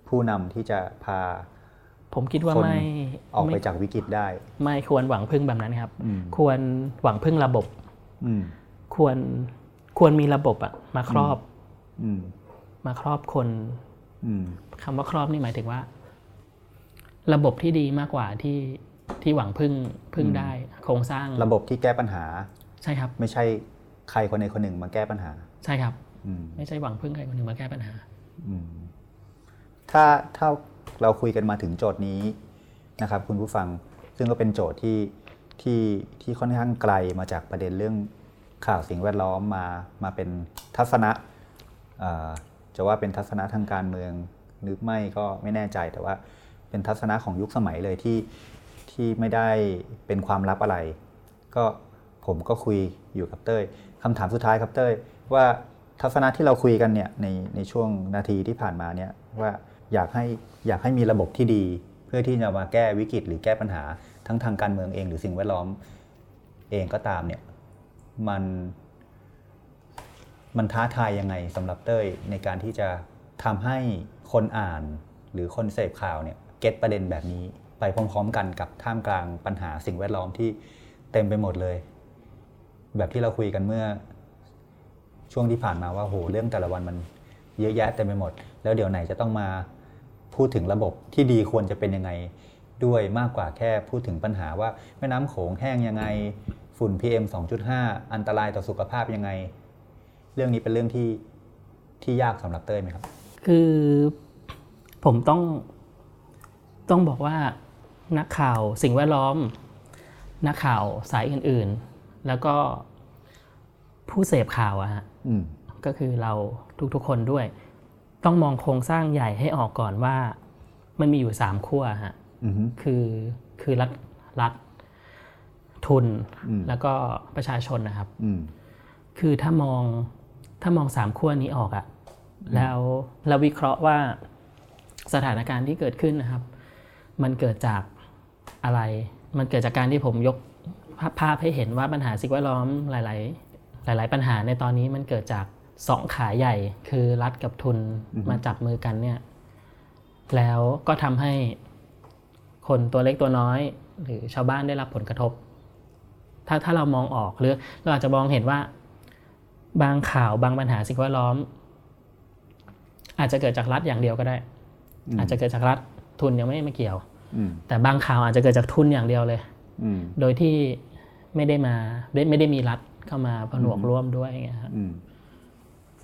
ผู้นำที่จะพาผมคิดว่าไม่ออกไปจากวิกฤตได้ไม่ควรหวังพึ่งแบบนั้นครับควรหวังพึ่งระบบควรมีระบบอะมาครอบคนคำว่าครอบนี่หมายถึงว่าระบบที่ดีมากกว่าที่หวังพึ่งได้โครงสร้างระบบที่แก้ปัญหาใช่ครับไม่ใช่ใครคนใดคนหนึ่งมาแก้ปัญหาใช่ครับไม่ใช่หวังพึ่งใครคนหนึ่งมาแก้ปัญหาถ้าเราคุยกันมาถึงโจทย์นี้นะครับคุณผู้ฟังซึ่งก็เป็นโจทย์ที่ค่อนข้างไกลมาจากประเด็นเรื่องข่าวสิ่งแวดล้อมมาเป็นทัศนะจะว่าเป็นทัศนะทางการเมืองหรือไม่ก็ไม่แน่ใจแต่ว่าเป็นทัศนะของยุคสมัยเลยที่ไม่ได้เป็นความลับอะไรก็ผมก็คุยอยู่กับเต้ยคำถามสุดท้ายครับเต้ยว่าทัศนะที่เราคุยกันเนี่ยในช่วงนาทีที่ผ่านมาเนี่ยว่า อยากให้มีระบบที่ดีเพื่อที่จะมาแก้วิกฤตหรือแก้ปัญหาทั้งทางการเมืองเองหรือสิ่งแวดล้อมเองก็ตามเนี่ยมันท้าทายยังไงสำหรับเต้ยในการที่จะทำให้คนอ่านหรือคนเสพข่าวเนี่ยเก็ตประเด็นแบบนี้ไปพร้อมๆกันกับท่ามกลางปัญหาสิ่งแวดล้อมที่เต็มไปหมดเลยแบบที่เราคุยกันเมื่อช่วงที่ผ่านมาว่าโหเรื่องแต่ละวันมันเยอะแยะเต็มไปหมดแล้วเดี๋ยวไหนจะต้องมาพูดถึงระบบที่ดีควรจะเป็นยังไงด้วยมากกว่าแค่พูดถึงปัญหาว่าแม่น้ำโขงแห้งยังไงฝุ่น PM 2.5 อันตรายต่อสุขภาพยังไงเรื่องนี้เป็นเรื่องที่ยากสำหรับเต้ยไหมครับคือผมต้องบอกว่านักข่าวสิ่งแวดล้อมนักข่าวสายอื่นๆแล้วก็ผู้เสพข่าวอะฮะก็คือเราทุกๆคนด้วยต้องมองโครงสร้างใหญ่ให้ออกก่อนว่ามันมีอยู่3ขั้วฮะคือรัฐทุนแล้วก็ประชาชนนะครับคือถ้ามอง3ขั้วนี้ออกอะแล้วเราวิเคราะห์ว่าสถานการณ์ที่เกิดขึ้นนะครับมันเกิดจากอะไรมันเกิดจากการที่ผมยกภาพให้เห็นว่าปัญหาสิ่งแวดล้อมหลายๆปัญหาในตอนนี้มันเกิดจาก2ขาใหญ่คือรัฐกับทุนมาจับมือกันเนี่ยแล้วก็ทำให้คนตัวเล็กตัวน้อยหรือชาวบ้านได้รับผลกระทบถ้าเรามองออกหรือเราอาจจะมองเห็นว่าบางข่าวบางปัญหาสิ่งแวดล้อมอาจจะเกิดจากรัฐอย่างเดียวก็ได้อาจจะเกิดจากรัฐทุนยังไม่เกี่ยวแต่บางข่าวอาจจะเกิดจากทุนอย่างเดียวเลยโดยที่ไม่ได้มีรัฐเข้ามาผนวกร่วมด้วยอย่างเงี้ยครับ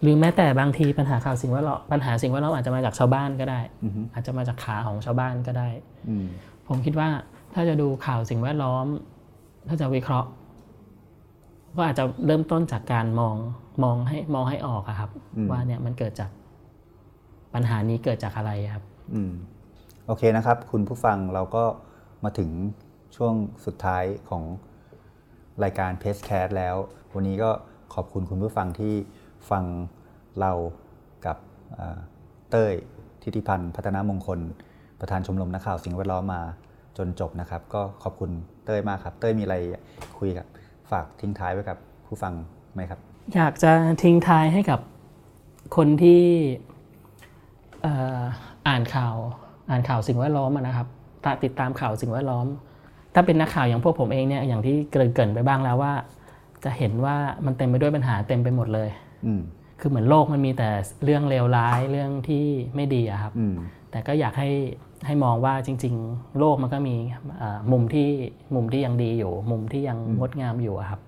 หรือแม้แต่บางทีปัญหาข่าวสิ่งแวดล้อมปัญหาสิ่งแวดล้อมอาจจะมาจากชาวบ้านก็ได้อาจจะมาจากขาของชาวบ้านก็ได้ผมคิดว่าถ้าจะดูข่าวสิ่งแวดล้อมถ้าจะวิเคราะห์ก็อาจจะเริ่มต้นจากการมองให้ออกครับว่าเนี่ยมันเกิดจากปัญหานี้เกิดจากอะไรครับโอเคนะครับคุณผู้ฟังเราก็มาถึงช่วงสุดท้ายของรายการเพจแคสแล้ววันนี้ก็ขอบคุณคุณผู้ฟังที่ฟังเรากับเต้ยธิติพันธ์พัฒนามงคลประธานชมรมนักข่าวสิ่งแวดล้อมมาจนจบนะครับก็ขอบคุณเต้ยมากครับเต้ยมีอะไรคุยกับฝากทิ้งท้ายไว้กับผู้ฟังไหมครับอยากจะทิ้งท้ายให้กับคนที่อ่านข่าวสิ่งแวดล้อมนะครับติดตามข่าวสิ่งแวดล้อมถ้าเป็นนักข่าวอย่างพวกผมเองเนี่ยอย่างที่เกริ่นไปบ้างแล้วว่าจะเห็นว่ามันเต็มไปด้วยปัญหาเต็มไปหมดเลยคือเหมือนโลกมันมีแต่เรื่องเลวร้ายเรื่องที่ไม่ดีอะครับแต่ก็อยากให้มองว่าจริงๆโลกมันก็มีมุมที่ยังดีอยู่มุมที่ยังงดงามอยู่ครับ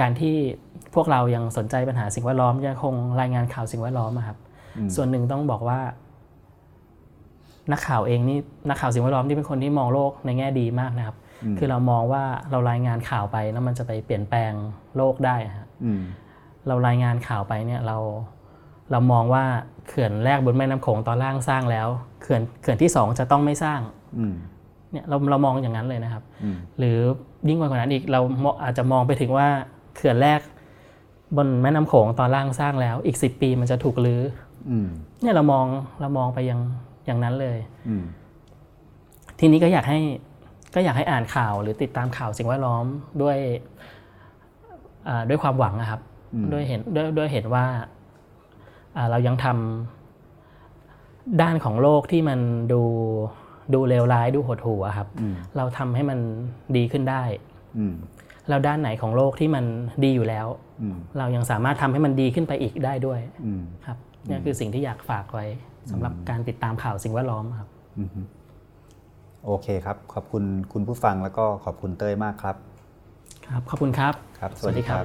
การที่พวกเรายังสนใจปัญหาสิ่งแวดล้อมยังคงรายงานข่าวสิ่งแวดล้อมครับส่วนหนึ่งต้องบอกว่านักข่าวเองนี่นักข่าวสิ่งแวดล้อมที่เป็นคนที่มองโลกในแง่ดีมากนะครับคือเรามองว่าเรารายงานข่าวไปแล้วมันจะไปเปลี่ยนแปลงโลกได้ครับเรารายงานข่าวไปเนี่ยเรามองว่าเขื่อนแรกบนแม่น้ำโขงตอนล่างสร้างแล้วเขื่อนที่2จะต้องไม่สร้างเนี่ยเรามองอย่างนั้นเลยนะครับหรือยิ่งกว่านั้นอีกเราอาจจะมองไปถึงว่าเขื่อนแรกบนแม่น้ำโขงตอนล่างสร้างแล้วอีก10ปีมันจะถูกรื้อเนี่ยเรามองไปอย่างนั้นเลยทีนี้ก็อยากให้อ่านข่าวหรือติดตามข่าวสิ่งแวดล้อมด้วยความหวังนะครับด้วยเห็นว่าเรายังทำด้านของโลกที่มันดูเลวร้ายดูหดหู่อะครับเราทำให้มันดีขึ้นได้แล้วด้านไหนของโลกที่มันดีอยู่แล้วเรายังสามารถทำให้มันดีขึ้นไปอีกได้ด้วยครับนี่คือสิ่งที่อยากฝากไว้สำหรับการติดตามข่าวสิ่งแวดล้อมครับโอเคครับขอบคุณคุณผู้ฟังแล้วก็ขอบคุณเต้ยมากครับครับขอบคุณครับครับสวัสดีครับ